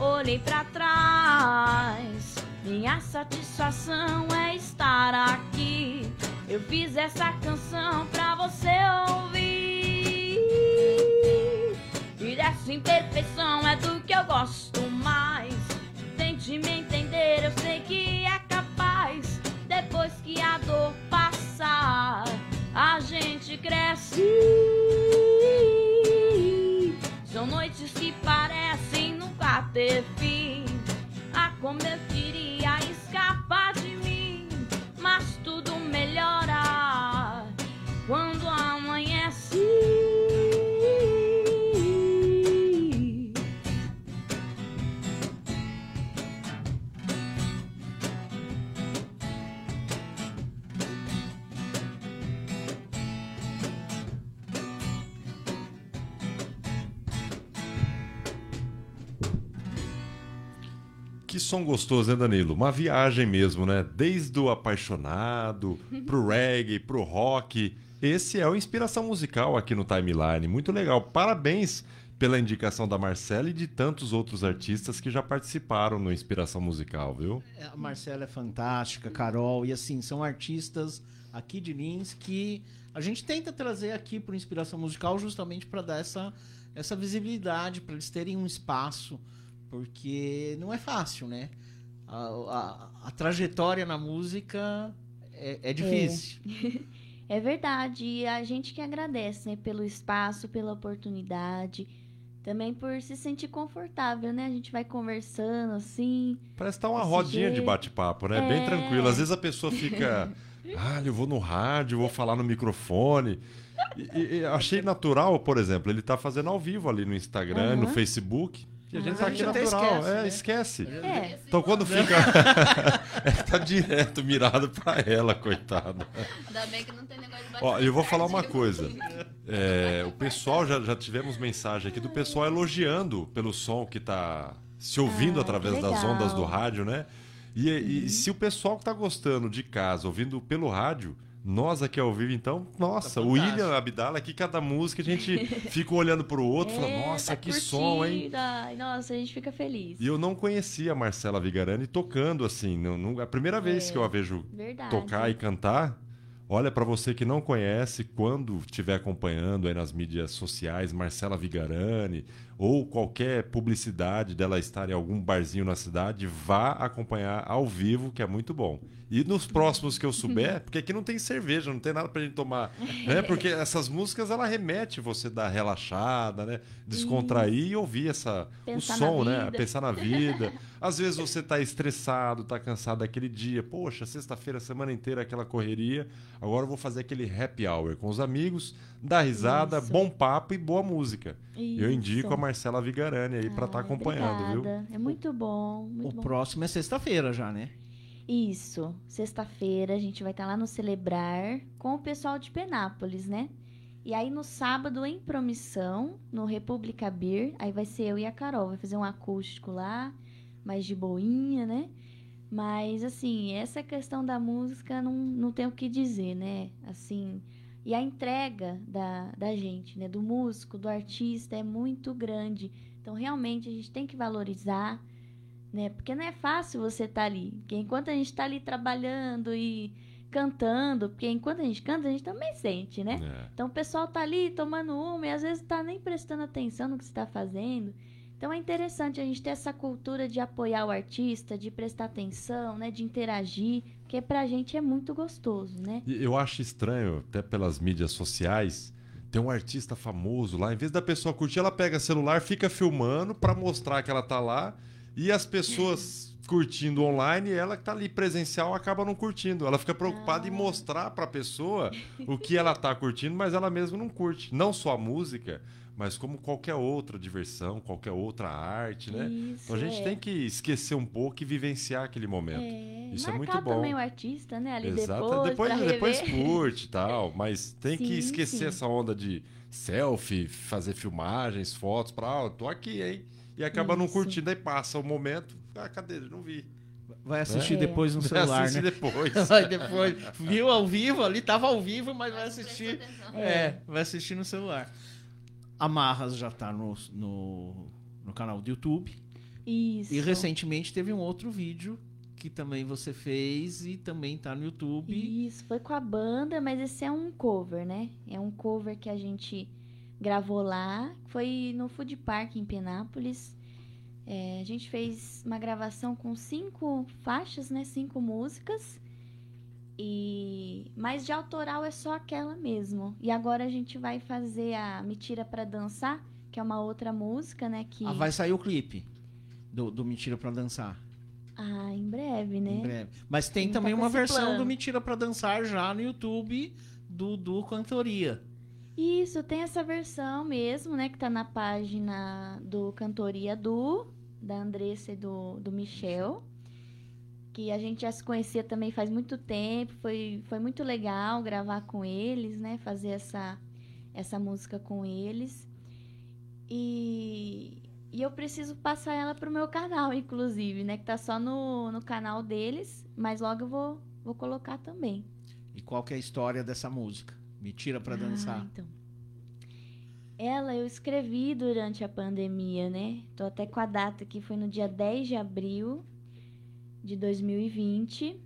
olhei pra trás. Minha satisfação é estar aqui. Eu fiz essa canção pra você ouvir. E dessa imperfeição é do que eu gosto mais. Tente me entender, eu sei que é capaz. Depois que a dor passar, a gente cresce. São noites que parecem nunca ter fim. Ah, como eu queria escapar de mim, mas tudo melhora quando amanhece. Que som gostoso, né, Danilo? Uma viagem mesmo, né? Desde o apaixonado, pro reggae, pro rock. Esse é o Inspiração Musical aqui no Timeline. Muito legal. Parabéns pela indicação da Marcela e de tantos outros artistas que já participaram no Inspiração Musical, viu? A Marcela é fantástica, Carol, e assim, são artistas aqui de Lins que a gente tenta trazer aqui para o Inspiração Musical justamente para dar essa visibilidade, para eles terem um espaço, porque não é fácil, né? A trajetória na música é difícil. É verdade, e a gente que agradece, né, pelo espaço, pela oportunidade, também por se sentir confortável, né? A gente vai conversando assim. Parece estar uma rodinha jeito de bate-papo, né? É. Bem tranquilo. Às vezes a pessoa fica, eu vou no rádio, vou falar no microfone. E achei natural, por exemplo, ele tá fazendo ao vivo ali no Instagram, no Facebook. E a gente tá aqui natural, esquece, né? Esquece. É. Então quando fica... tá direto mirado pra ela, coitada. Ainda bem que não tem negócio de bater. Ó, eu vou falar uma coisa. O pessoal, já tivemos mensagem aqui do pessoal elogiando pelo som que tá se ouvindo através das ondas do rádio, né? E se o pessoal que tá gostando de casa, ouvindo pelo rádio, nós aqui ao vivo, então, nossa, o William Abdala aqui, cada música a gente fica olhando pro outro, falando, nossa, que curtida, som, hein? Nossa, a gente fica feliz. E eu não conhecia a Marcela Vigarani tocando assim, a primeira vez que eu a vejo tocar e cantar. Olha, para você que não conhece, quando estiver acompanhando aí nas mídias sociais, Marcela Vigarani, ou qualquer publicidade dela estar em algum barzinho na cidade, vá acompanhar ao vivo, que é muito bom. E nos próximos que eu souber, porque aqui não tem cerveja, não tem nada pra gente tomar, né? Porque essas músicas, ela remete você a dar relaxada, né? Descontrair e ouvir o som, né? Pensar na vida. Às vezes você tá estressado, tá cansado daquele dia. Poxa, sexta-feira, semana inteira, aquela correria. Agora eu vou fazer aquele happy hour com os amigos, dar risada, bom papo e boa música. Isso. Eu indico a Marcela Vigarani aí para estar acompanhando, viu? É muito bom. O próximo é sexta-feira já, né? Isso. Sexta-feira a gente vai estar lá no Celebrar com o pessoal de Penápolis, né? E aí no sábado em Promissão, no República Beer, aí vai ser eu e a Carol. Vai fazer um acústico lá, mais de boinha, né? Mas, assim, essa questão da música não tem o que dizer, né? Assim, e a entrega da gente, né? Do músico, do artista é muito grande. Então, realmente, a gente tem que valorizar, né? Porque não é fácil você estar ali. Porque enquanto a gente está ali trabalhando e cantando, porque enquanto a gente canta, a gente também sente, né? É. Então, o pessoal está ali tomando uma e, às vezes, está nem prestando atenção no que está fazendo. Então, é interessante a gente ter essa cultura de apoiar o artista, de prestar atenção, né, de interagir, porque pra gente é muito gostoso, né? E eu acho estranho, até pelas mídias sociais, ter um artista famoso lá, em vez da pessoa curtir, ela pega celular, fica filmando pra mostrar que ela tá lá, e as pessoas curtindo online, e ela que tá ali presencial acaba não curtindo. Ela fica preocupada em mostrar pra pessoa o que ela tá curtindo, mas ela mesma não curte. Não só a música, mas como qualquer outra diversão, qualquer outra arte, né? Isso, então a gente tem que esquecer um pouco e vivenciar aquele momento. Isso é muito bom. Também o artista, né? Ali depois curte e tal, mas tem que esquecer essa onda de selfie, fazer filmagens, fotos, tô aqui, hein? E acaba não curtindo, aí passa o momento, cadê? Não vi. Vai assistir depois no celular, né? Vai depois. Viu ao vivo, ali tava ao vivo, mas vai assistir. Vai assistir no celular. Amarras já está no canal do YouTube. Isso. E recentemente teve um outro vídeo que também você fez e também está no YouTube. Isso, foi com a banda, mas esse é um cover, né? É um cover que a gente gravou lá. Foi no Food Park, em Penápolis. A gente fez uma gravação com 5 faixas, né? 5 músicas. Mas de autoral é só aquela mesmo. E agora a gente vai fazer a Me Tira Pra Dançar, que é uma outra música, né? Que... vai sair o clipe do Me Tira Pra Dançar. Em breve, né? Em breve. Mas tem também uma versão do Me Tira Pra Dançar já no YouTube do Cantoria. Isso, tem essa versão mesmo, né? Que tá na página do Cantoria da Andressa e do Michel. Que a gente já se conhecia também faz muito tempo, foi muito legal gravar com eles, né? Fazer essa música com eles. E eu preciso passar ela pro meu canal, inclusive, né? Que tá só no canal deles, mas logo eu vou colocar também. E qual que é a história dessa música? Me Tira Pra Dançar. Então. Ela eu escrevi durante a pandemia, né? Tô até com a data aqui, foi no dia 10 de abril de 2020.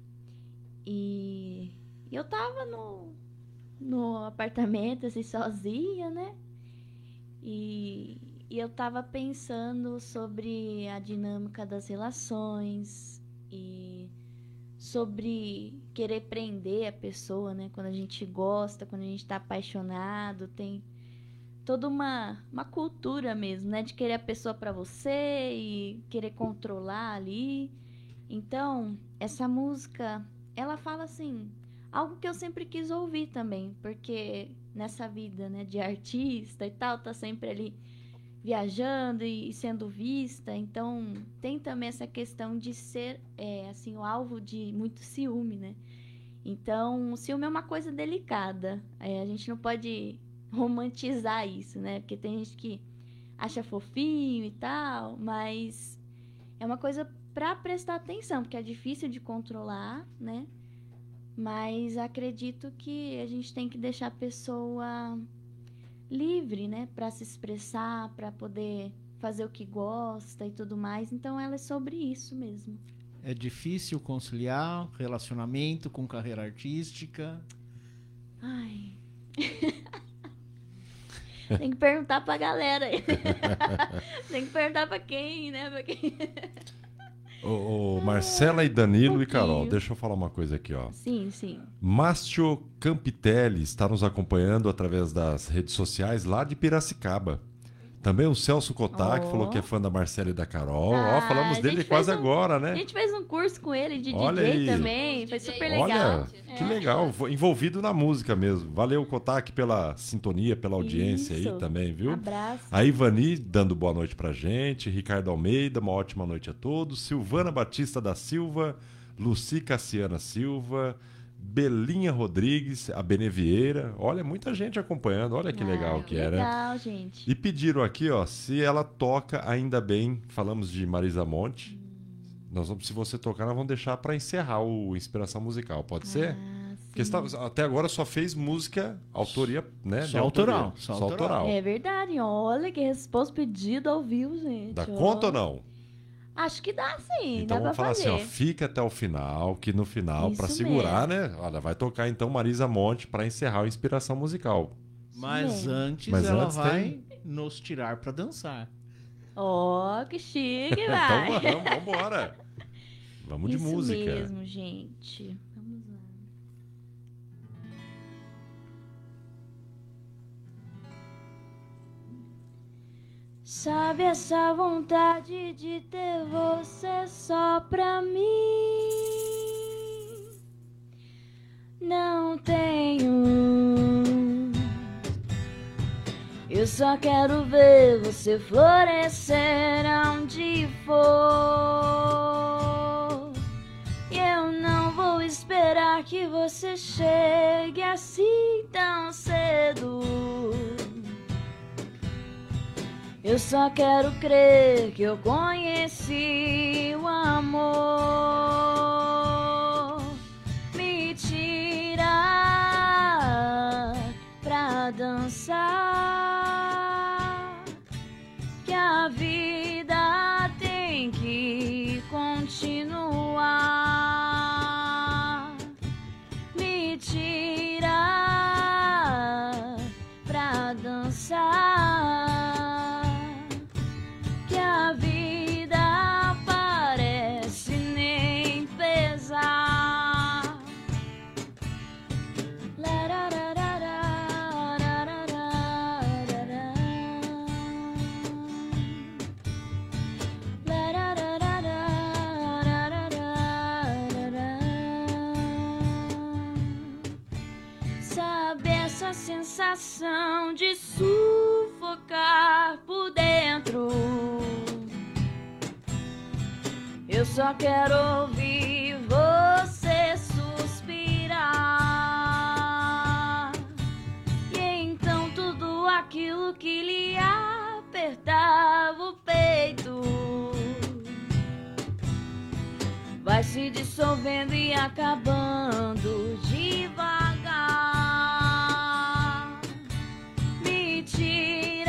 E eu tava no apartamento, assim, sozinha, né? E eu tava pensando sobre a dinâmica das relações e sobre querer prender a pessoa, né? Quando a gente gosta, quando a gente tá apaixonado, tem toda uma cultura mesmo, né? De querer a pessoa pra você e querer controlar ali. Então, essa música, ela fala assim, algo que eu sempre quis ouvir também, porque nessa vida, né, de artista e tal, tá sempre ali viajando e sendo vista, então tem também essa questão de ser, assim, o alvo de muito ciúme, né? Então, o ciúme é uma coisa delicada, a gente não pode romantizar isso, né? Porque tem gente que acha fofinho e tal, mas é uma coisa pra prestar atenção, porque é difícil de controlar, né? Mas acredito que a gente tem que deixar a pessoa livre, né? Pra se expressar, pra poder fazer o que gosta e tudo mais. Então, ela é sobre isso mesmo. É difícil conciliar relacionamento com carreira artística? Ai... Tem que perguntar pra galera aí. Tem que perguntar pra quem, né? Pra quem... Marcela e Danilo e Carol, deixa eu falar uma coisa aqui, ó. Sim, sim. Márcio Campitelli está nos acompanhando através das redes sociais lá de Piracicaba. Também o Celso Kotak falou que é fã da Marcela e da Carol. Falamos dele quase agora, né? A gente fez um curso com ele de DJ também. Foi super legal. Olha, que legal. Envolvido na música mesmo. Valeu, Kotak, pela sintonia, pela audiência aí também, viu? Abraço. A Ivani dando boa noite pra gente. Ricardo Almeida, uma ótima noite a todos. Silvana Batista da Silva. Luci Cassiana Silva. Belinha Rodrigues, a Benevieira. Olha, muita gente acompanhando. Olha que legal que era. Legal, gente. E pediram aqui, ó, se ela toca Ainda Bem. Falamos de Marisa Monte. Nós vamos, se você tocar, nós vamos deixar para encerrar o Inspiração Musical. Pode ser? Sim. Porque até agora só fez música, autoria, né? Só autoral. Só autoral. É verdade. Olha que resposta pedida ao vivo, gente. Dá conta ou não? Acho que dá, sim. Então dá vamos falar fazer. Assim, ó, fica até o final, que no final, para segurar, né? Olha, vai tocar então Marisa Monte para encerrar a Inspiração Musical. Mas antes vai nos tirar para dançar. Que chique, vai. Então vamos embora. Vamos de música. Isso mesmo, gente. Vamos lá. Sabe essa vontade de ter você só pra mim? Não tenho. Eu só quero ver você florescer aonde for. E eu não vou esperar que você chegue assim tão cedo. Eu só quero crer que eu conheci o amor. Me tira pra dançar, que a vida tem que continuar. Me tira pra dançar, sensação de sufocar por dentro. Eu só quero ouvir você suspirar, e então tudo aquilo que lhe apertava o peito vai se dissolvendo e acabando devagar. Tira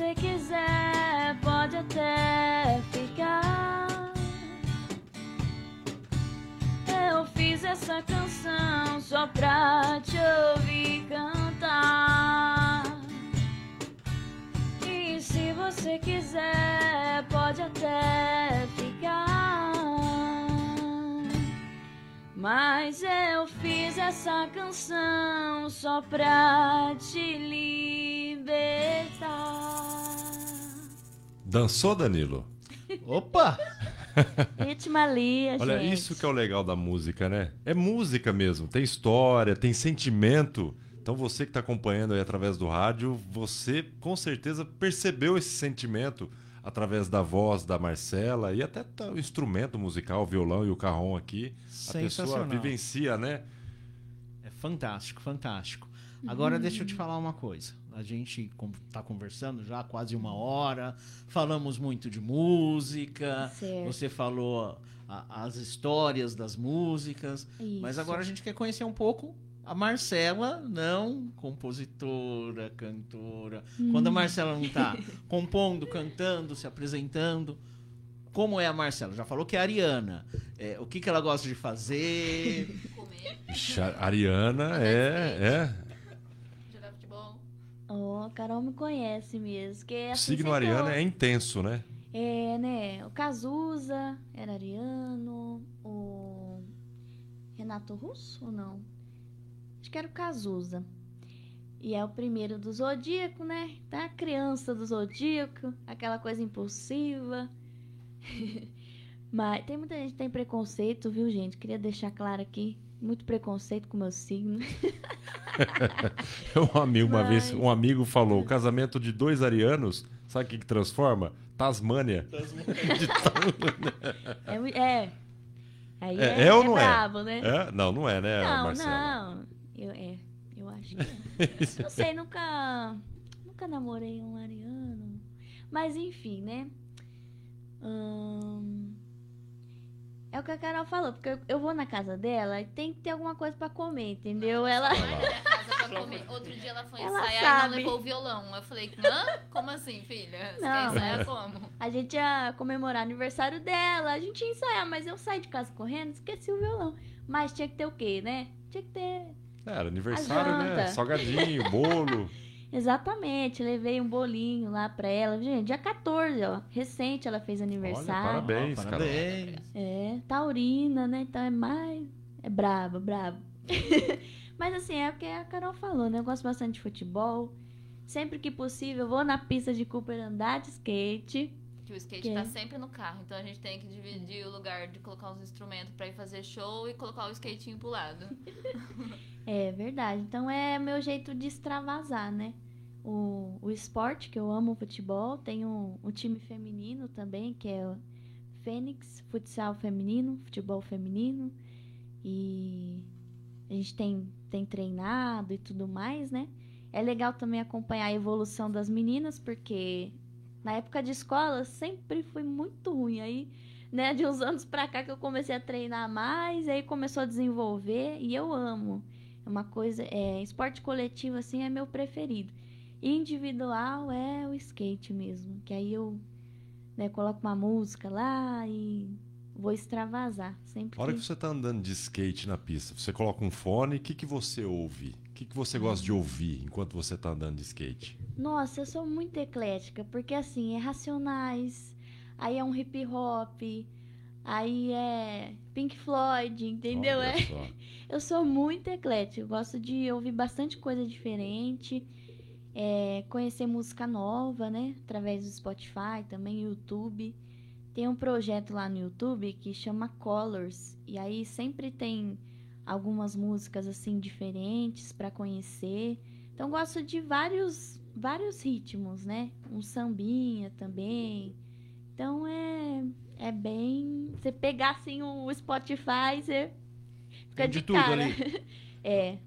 você quiser, pode até ficar. Eu fiz essa canção só pra te ouvir cantar. E se você quiser, pode até ficar. Mas eu fiz essa canção só pra te libertar. Dançou, Danilo? Opa! Ritmalia, gente. Olha, isso que é o legal da música, né? É música mesmo, tem história, tem sentimento. Então você que está acompanhando aí através do rádio, você com certeza percebeu esse sentimento através da voz da Marcela e até o instrumento musical, o violão e o carrom aqui. A pessoa vivencia, né? É fantástico, fantástico. Agora deixa eu te falar uma coisa. A gente está conversando já há quase uma hora, falamos muito de música, certo. Você falou as histórias das músicas, isso. Mas agora a gente quer conhecer um pouco a Marcela, não compositora, cantora. Quando a Marcela não está compondo, cantando, se apresentando, como é a Marcela? Já falou que é a Ariana. É, o que ela gosta de fazer? Comer. Ariana é... Oh, a Carol me conhece mesmo. Que é assim, signo ariano é intenso, né? É, né? O Cazuza era ariano, o Renato Russo ou não? Acho que era o Cazuza. E é o primeiro do Zodíaco, né? Tá a criança do Zodíaco, aquela coisa impulsiva. Mas tem muita gente que tem preconceito, viu, gente? Queria deixar claro aqui. Muito preconceito com o meu signo. Um amigo falou, o casamento de dois arianos, sabe o que transforma? Tasmânia. É ou não é? Brabo, né? É? Não, não é, né, não, Marcela? Não, eu acho que é. Não sei, nunca namorei um ariano. Mas, enfim, né? É o que a Carol falou, porque eu vou na casa dela e tem que ter alguma coisa pra comer, entendeu? Ela vai na minha casa pra comer. Outro dia ela foi ensaiar e ela levou o violão. Eu falei, hã? Como assim, filha? Você quer ensaiar como? A gente ia comemorar o aniversário dela, a gente ia ensaiar, mas eu saí de casa correndo, esqueci o violão. Mas tinha que ter o quê, né? Tinha que ter... Era aniversário, né? Salgadinho, bolo... Exatamente, levei um bolinho lá pra ela. Gente, dia 14, ó, recente ela fez aniversário. Olha, parabéns, oh, parabéns. É, taurina, né? Então é mais... É brabo, brabo. Mas assim, é porque a Carol falou, né? Eu gosto bastante de futebol. Sempre que possível, eu vou na pista de Cooper andar de skate. Que o skate tá sempre no carro, então a gente tem que dividir o lugar de colocar os instrumentos pra ir fazer show e colocar o skatinho pro lado. É verdade, então é meu jeito de extravasar, né? O esporte, que eu amo o futebol, tem um time feminino também, que é o Fênix, futsal feminino, futebol feminino, e a gente tem treinado e tudo mais, né? É legal também acompanhar a evolução das meninas, porque na época de escola eu sempre fui muito ruim, aí... Né, de uns anos pra cá que eu comecei a treinar mais, aí começou a desenvolver e eu amo. Esporte coletivo assim é meu preferido. Individual é o skate mesmo, que aí eu, né, coloco uma música lá e vou extravasar. Sempre. A hora que você tá andando de skate na pista, você coloca um fone, o que você ouve? O que você gosta de ouvir enquanto você tá andando de skate? Nossa, eu sou muito eclética, porque assim, é Racionais... Aí é um hip hop, aí é Pink Floyd, entendeu? Eu sou muito eclética, eu gosto de ouvir bastante coisa diferente, conhecer música nova, né? Através do Spotify, também YouTube. Tem um projeto lá no YouTube que chama Colors, e aí sempre tem algumas músicas assim diferentes para conhecer. Então gosto de vários ritmos, né? Um sambinha também. Então é bem... Você pegar assim o Spotify, você fica de tudo cara. Ali. É.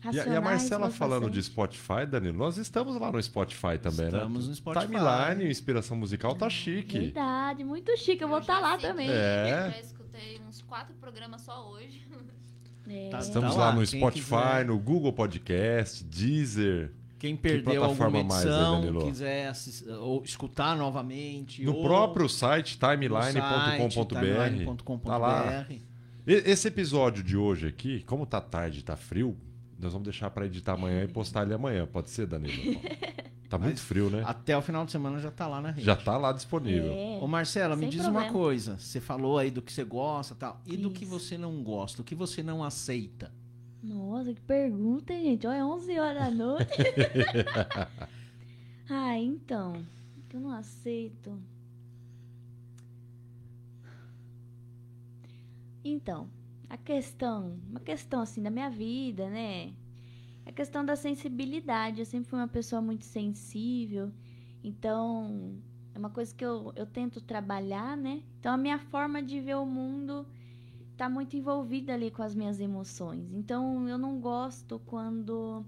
Racionais, e a Marcela falando de Spotify, Danilo, nós estamos lá no Spotify também, né? Estamos no Spotify. Timeline, Inspiração Musical, tá chique. Verdade, muito chique. Eu vou estar lá também. É. Eu já escutei uns 4 programas só hoje. É. Estamos lá no Spotify, no Google Podcast, Deezer... Quem perdeu alguma edição, quiser ou escutar novamente. No próprio site, timeline.com.br. Tá lá. Esse episódio de hoje aqui, como tá tarde, tá frio, nós vamos deixar para editar amanhã e postar ele amanhã. Pode ser, Danilo? Tá muito frio, né? Até o final de semana já tá lá na rede. Já tá lá disponível. É. Ô, Marcela, me diz uma coisa. Você falou aí do que você gosta e tal. E do que você não gosta, do que você não aceita? Nossa, que pergunta, gente. Olha, é 11 horas da noite. Ah, então. Eu não aceito. Então, uma questão assim da minha vida, né? A questão da sensibilidade. Eu sempre fui uma pessoa muito sensível. Então, é uma coisa que eu tento trabalhar, né? Então, a minha forma de ver o mundo tá muito envolvida ali com as minhas emoções. Então, eu não gosto quando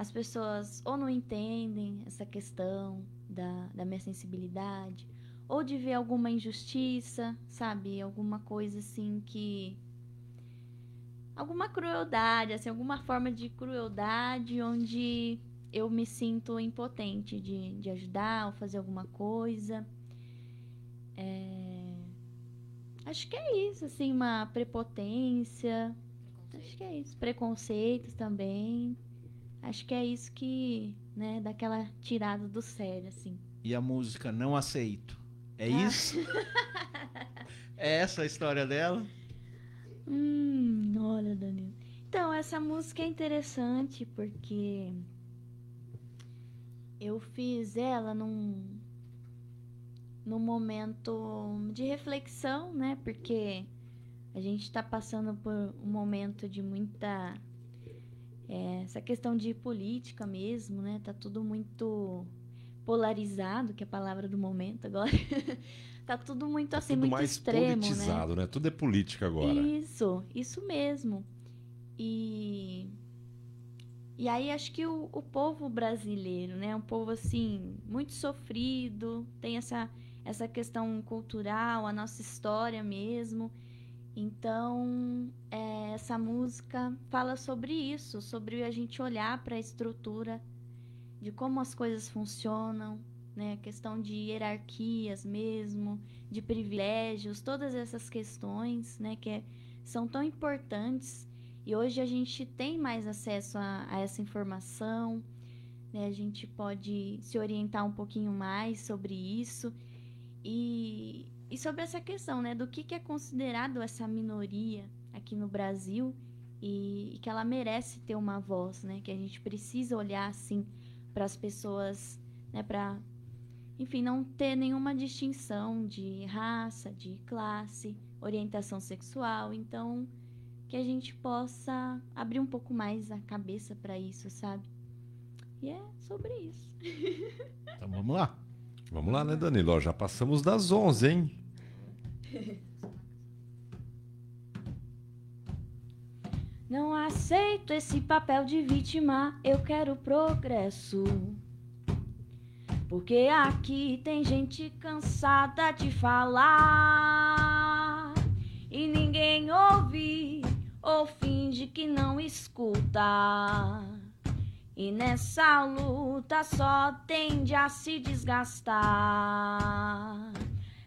as pessoas ou não entendem essa questão da minha sensibilidade, ou de ver alguma injustiça, sabe? Alguma coisa assim que... alguma crueldade, assim, alguma forma de crueldade onde eu me sinto impotente de ajudar ou fazer alguma coisa. Acho que é isso, assim, uma prepotência. Acho que é isso. Preconceitos também. Acho que é isso que, né, dá aquela tirada do sério, assim. E a música Não Aceito? É isso? É essa a história dela? Olha, Danilo. Então, essa música é interessante porque eu fiz ela num momento de reflexão, né? Porque a gente tá passando por um momento de muita... essa questão de política mesmo, né? Tá tudo muito polarizado, que é a palavra do momento agora. Tá tudo muito assim, tudo muito mais extremo, politizado, né? Tudo é política agora. Isso mesmo. E aí acho que o povo brasileiro, né? Um povo assim, muito sofrido, tem essa questão cultural, a nossa história mesmo. Então, essa música fala sobre isso, sobre a gente olhar para a estrutura de como as coisas funcionam, né? Questão de hierarquias mesmo, de privilégios, todas essas questões, né, que são tão importantes. E hoje a gente tem mais acesso a essa informação, né? A gente pode se orientar um pouquinho mais sobre isso. E sobre essa questão, né, do que é considerado essa minoria aqui no Brasil e que ela merece ter uma voz, né? Que a gente precisa olhar assim para as pessoas, né, para... enfim, não ter nenhuma distinção de raça, de classe, orientação sexual. Então, que a gente possa abrir um pouco mais a cabeça para isso, sabe? E é sobre isso. Então, vamos lá. Vamos lá, né, Danilo? Ó, já passamos das 11, hein? Não aceito esse papel de vítima, eu quero progresso. Porque aqui tem gente cansada de falar e ninguém ouve ou finge que não escuta. E nessa luta só tende a se desgastar.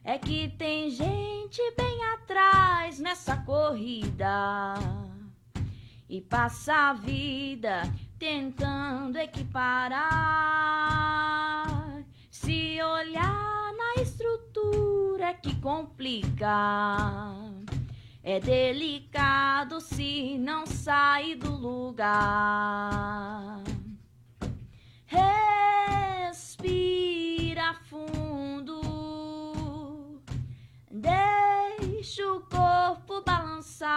É que tem gente bem atrás nessa corrida e passa a vida tentando equiparar. Se olhar na estrutura que complica, é delicado se não sair do lugar. Respira fundo, deixa o corpo balançar.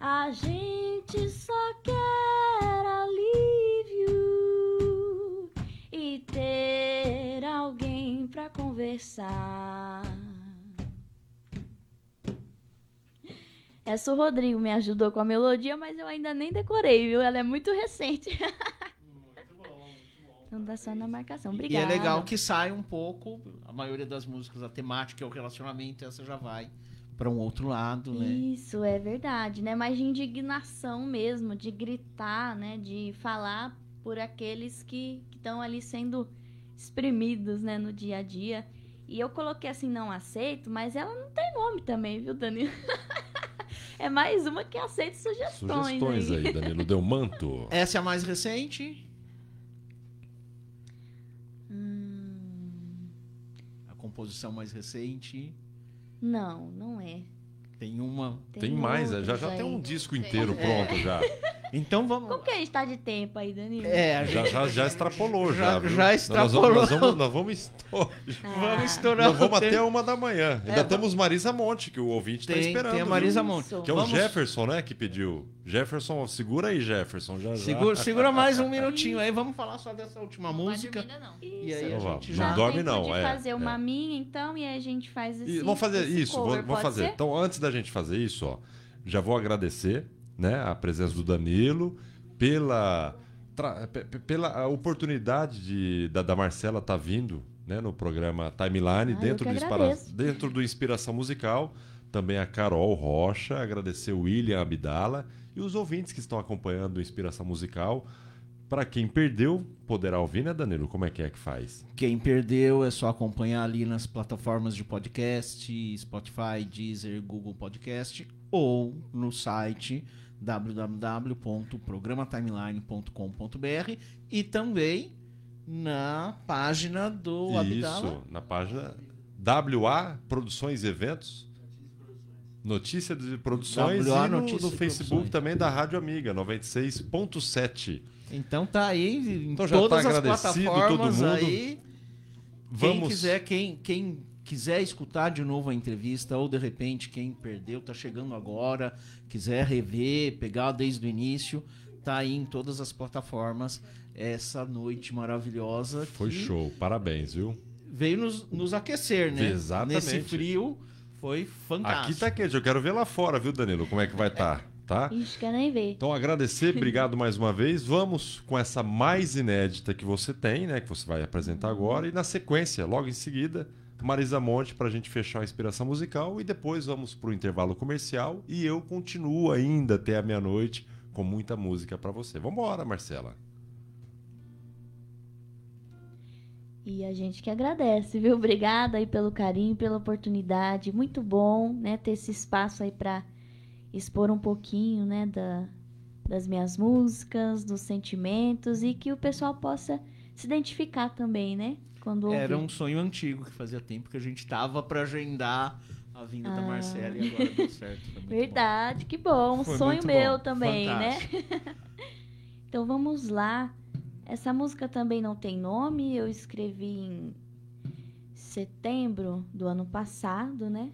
A gente só quer alívio e ter alguém pra conversar. Essa o Rodrigo me ajudou com a melodia, mas eu ainda nem decorei, viu? Ela é muito recente. Muito bom. Então tá só na marcação. Obrigada. E é legal que sai um pouco, a maioria das músicas, a temática é o relacionamento, essa já vai para um outro lado, né? Isso, é verdade, né? Mas de indignação mesmo, de gritar, né? De falar por aqueles que estão ali sendo espremidos, né? No dia a dia. E eu coloquei assim, não aceito, mas ela não tem nome também, viu, Danilo? É mais uma que aceita sugestões. Sugestões aí, Danilo Delmanto. Essa é a mais recente? A composição mais recente? Não, não é. Tem uma... Tem mais, já tem um disco inteiro pronto já. Então vamos... Como que a gente tá de tempo aí, Danilo? É, a gente... já extrapolou já, viu? Já extrapolou. Nós vamos estourar. Nós vamos até 1h da manhã. Ainda temos Marisa Monte, que o ouvinte tá esperando. Tem a Marisa Monte. Que é o Jefferson, né, que pediu. Jefferson, segura aí, Jefferson. Segura mais um minutinho aí. Vamos falar só dessa última música. Não vai dormir ainda, não. E aí a gente já... Não dorme, não. Vamos fazer uma minha, então, e aí a gente faz esse... Vamos fazer isso, vamos fazer. Então, antes da gente fazer isso, ó, já vou agradecer... Né, a presença do Danilo, pela oportunidade da Marcela estar vindo, né, no programa Timeline, dentro do Inspiração Musical. Também a Carol Rocha, agradecer o William Abdala e os ouvintes que estão acompanhando o Inspiração Musical. Para quem perdeu, poderá ouvir, né, Danilo? Como é que faz? Quem perdeu é só acompanhar ali nas plataformas de podcast, Spotify, Deezer, Google Podcast, ou no site www.programatimeline.com.br e também na página do Abdala. Isso, na página WA Produções e Eventos, Notícias de Produções, WA, e no Facebook Produções. Também da Rádio Amiga, 96.7. Então tá aí, então já todas tá as plataformas todo mundo. Aí. Quem quiser escutar de novo a entrevista, ou de repente quem perdeu, tá chegando agora, quiser rever, pegar desde o início, tá aí em todas as plataformas essa noite maravilhosa. Foi show, parabéns, viu? Veio nos aquecer, né? Exatamente. Nesse frio, foi fantástico. Aqui tá quente, eu quero ver lá fora, viu, Danilo, como é que vai estar, tá? Ixi, quero nem ver. Então agradecer, obrigado mais uma vez. Vamos com essa mais inédita que você tem, né? Que você vai apresentar agora, e na sequência, logo em seguida... Marisa Monte, para a gente fechar a Inspiração Musical, e depois vamos para o intervalo comercial e eu continuo ainda até a meia-noite com muita música para você. Vamos embora, Marcela. E a gente que agradece, viu? Obrigada aí pelo carinho, pela oportunidade. Muito bom, né, ter esse espaço aí para expor um pouquinho, né, das minhas músicas, dos sentimentos, e que o pessoal possa se identificar também, né? Era um sonho antigo que fazia tempo que a gente tava para agendar a vinda da Marcela, e agora deu certo. Verdade, bom. Que bom. Um sonho meu também, fantástico, né? Então vamos lá. Essa música também não tem nome. Eu escrevi em setembro do ano passado, né?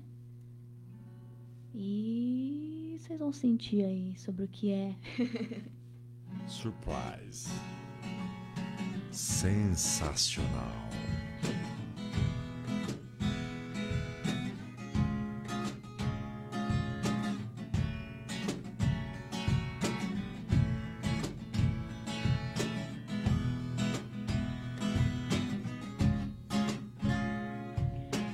E vocês vão sentir aí sobre o que é. Surprise. Sensacional.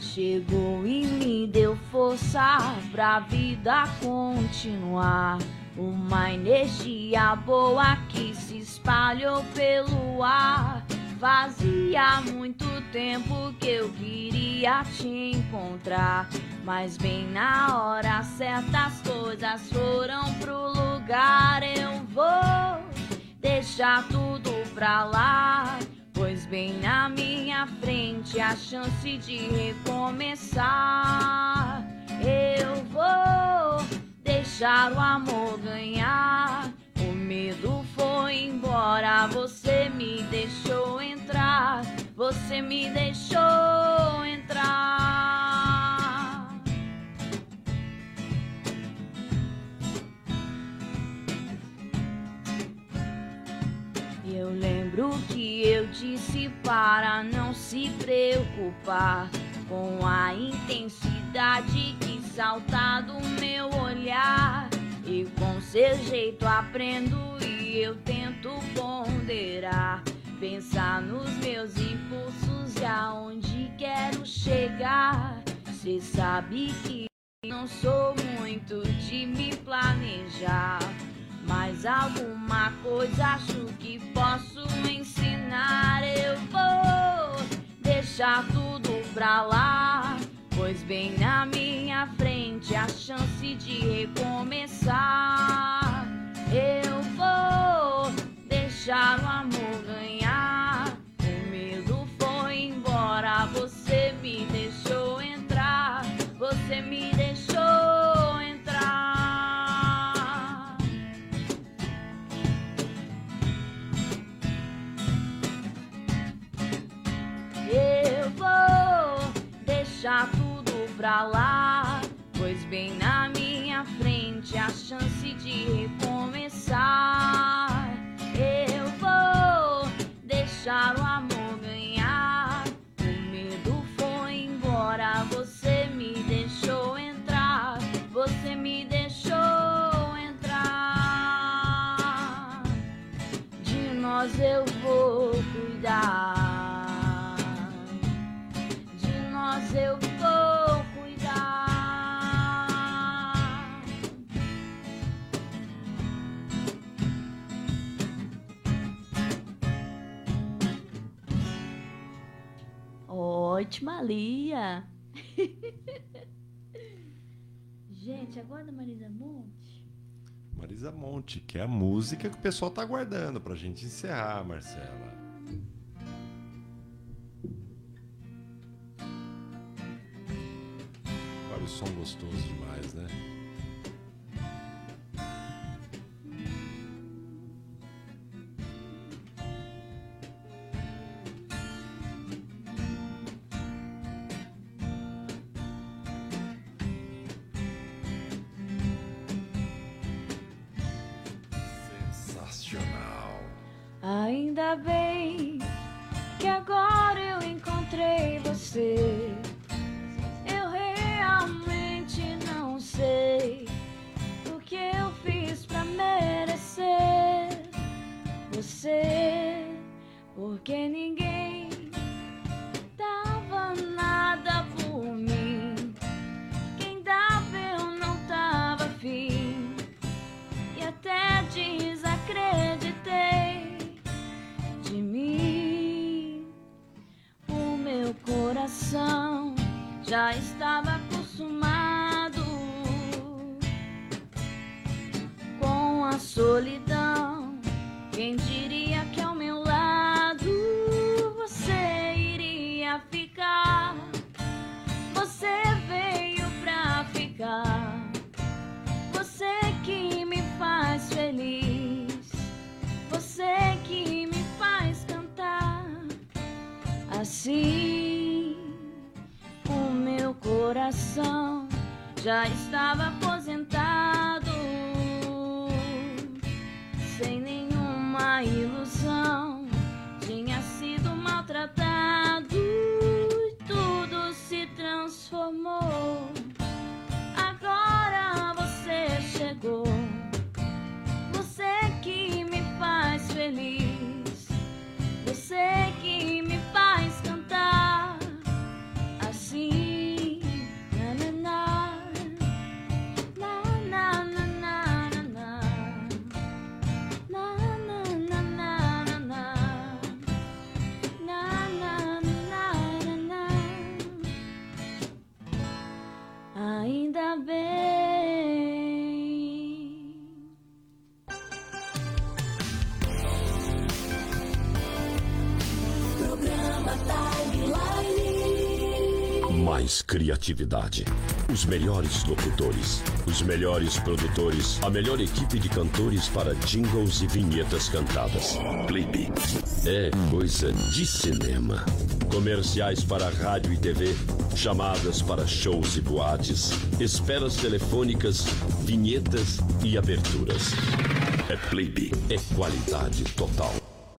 Chegou e me deu força pra vida continuar. Uma energia boa que se espalhou pelo ar. Fazia muito tempo que eu queria te encontrar, mas bem na hora certa as coisas foram pro lugar. Eu vou deixar tudo pra lá, pois bem na minha frente a chance de recomeçar. Eu vou deixar o amor ganhar, o medo foi embora, você me deixou entrar, você me deixou entrar. Eu lembro que eu disse para não se preocupar com a intensidade que salta do meu olhar, e com seu jeito aprendo e eu tento ponderar, pensar nos meus impulsos e aonde quero chegar. Cê sabe que Não sou muito de me planejar, mas alguma coisa acho que posso ensinar. Eu vou deixar tudo pra lá, pois bem na minha frente a chance de recomeçar. Eu vou deixar o amor ganhar, o medo foi embora, você me deixou entrar, você me deixou entrar. Eu vou deixar tudo pra lá, pois bem na minha frente a chance de recomeçar. Eu vou deixar o amor ganhar, o medo foi embora, você me deixou entrar, você me deixou entrar. De nós eu vou cuidar, de nós eu vou cuidar. Ótima, Lia. Gente, aguarda Marisa Monte. Marisa Monte, que é a música que o pessoal tá aguardando pra gente encerrar, Marcela. Olha o som gostoso demais, né? Sensacional. Ainda bem que agora eu encontrei você. Porque ninguém dava nada por mim, quem dava eu não tava afim, e até desacreditei de mim. O meu coração já estava acostumado com a solidão. Quem diria que ao meu lado você iria ficar? Você veio pra ficar, você que me faz feliz, você que me faz cantar. Assim, o meu coração já estava aposentado, sem nenhum. A ilusão tinha sido maltratado e tudo se transformou. Agora você chegou, você que me faz feliz, você que me faz cantar. Assim, na na na na na na na na na na. Ainda bem. Programa Timeline. Mais criatividade. Os melhores locutores, os melhores produtores, a melhor equipe de cantores para jingles e vinhetas cantadas. Playbix é coisa de cinema. Comerciais para rádio e TV, chamadas para shows e boates, esperas telefônicas, vinhetas e aberturas. É Playbix, é qualidade total.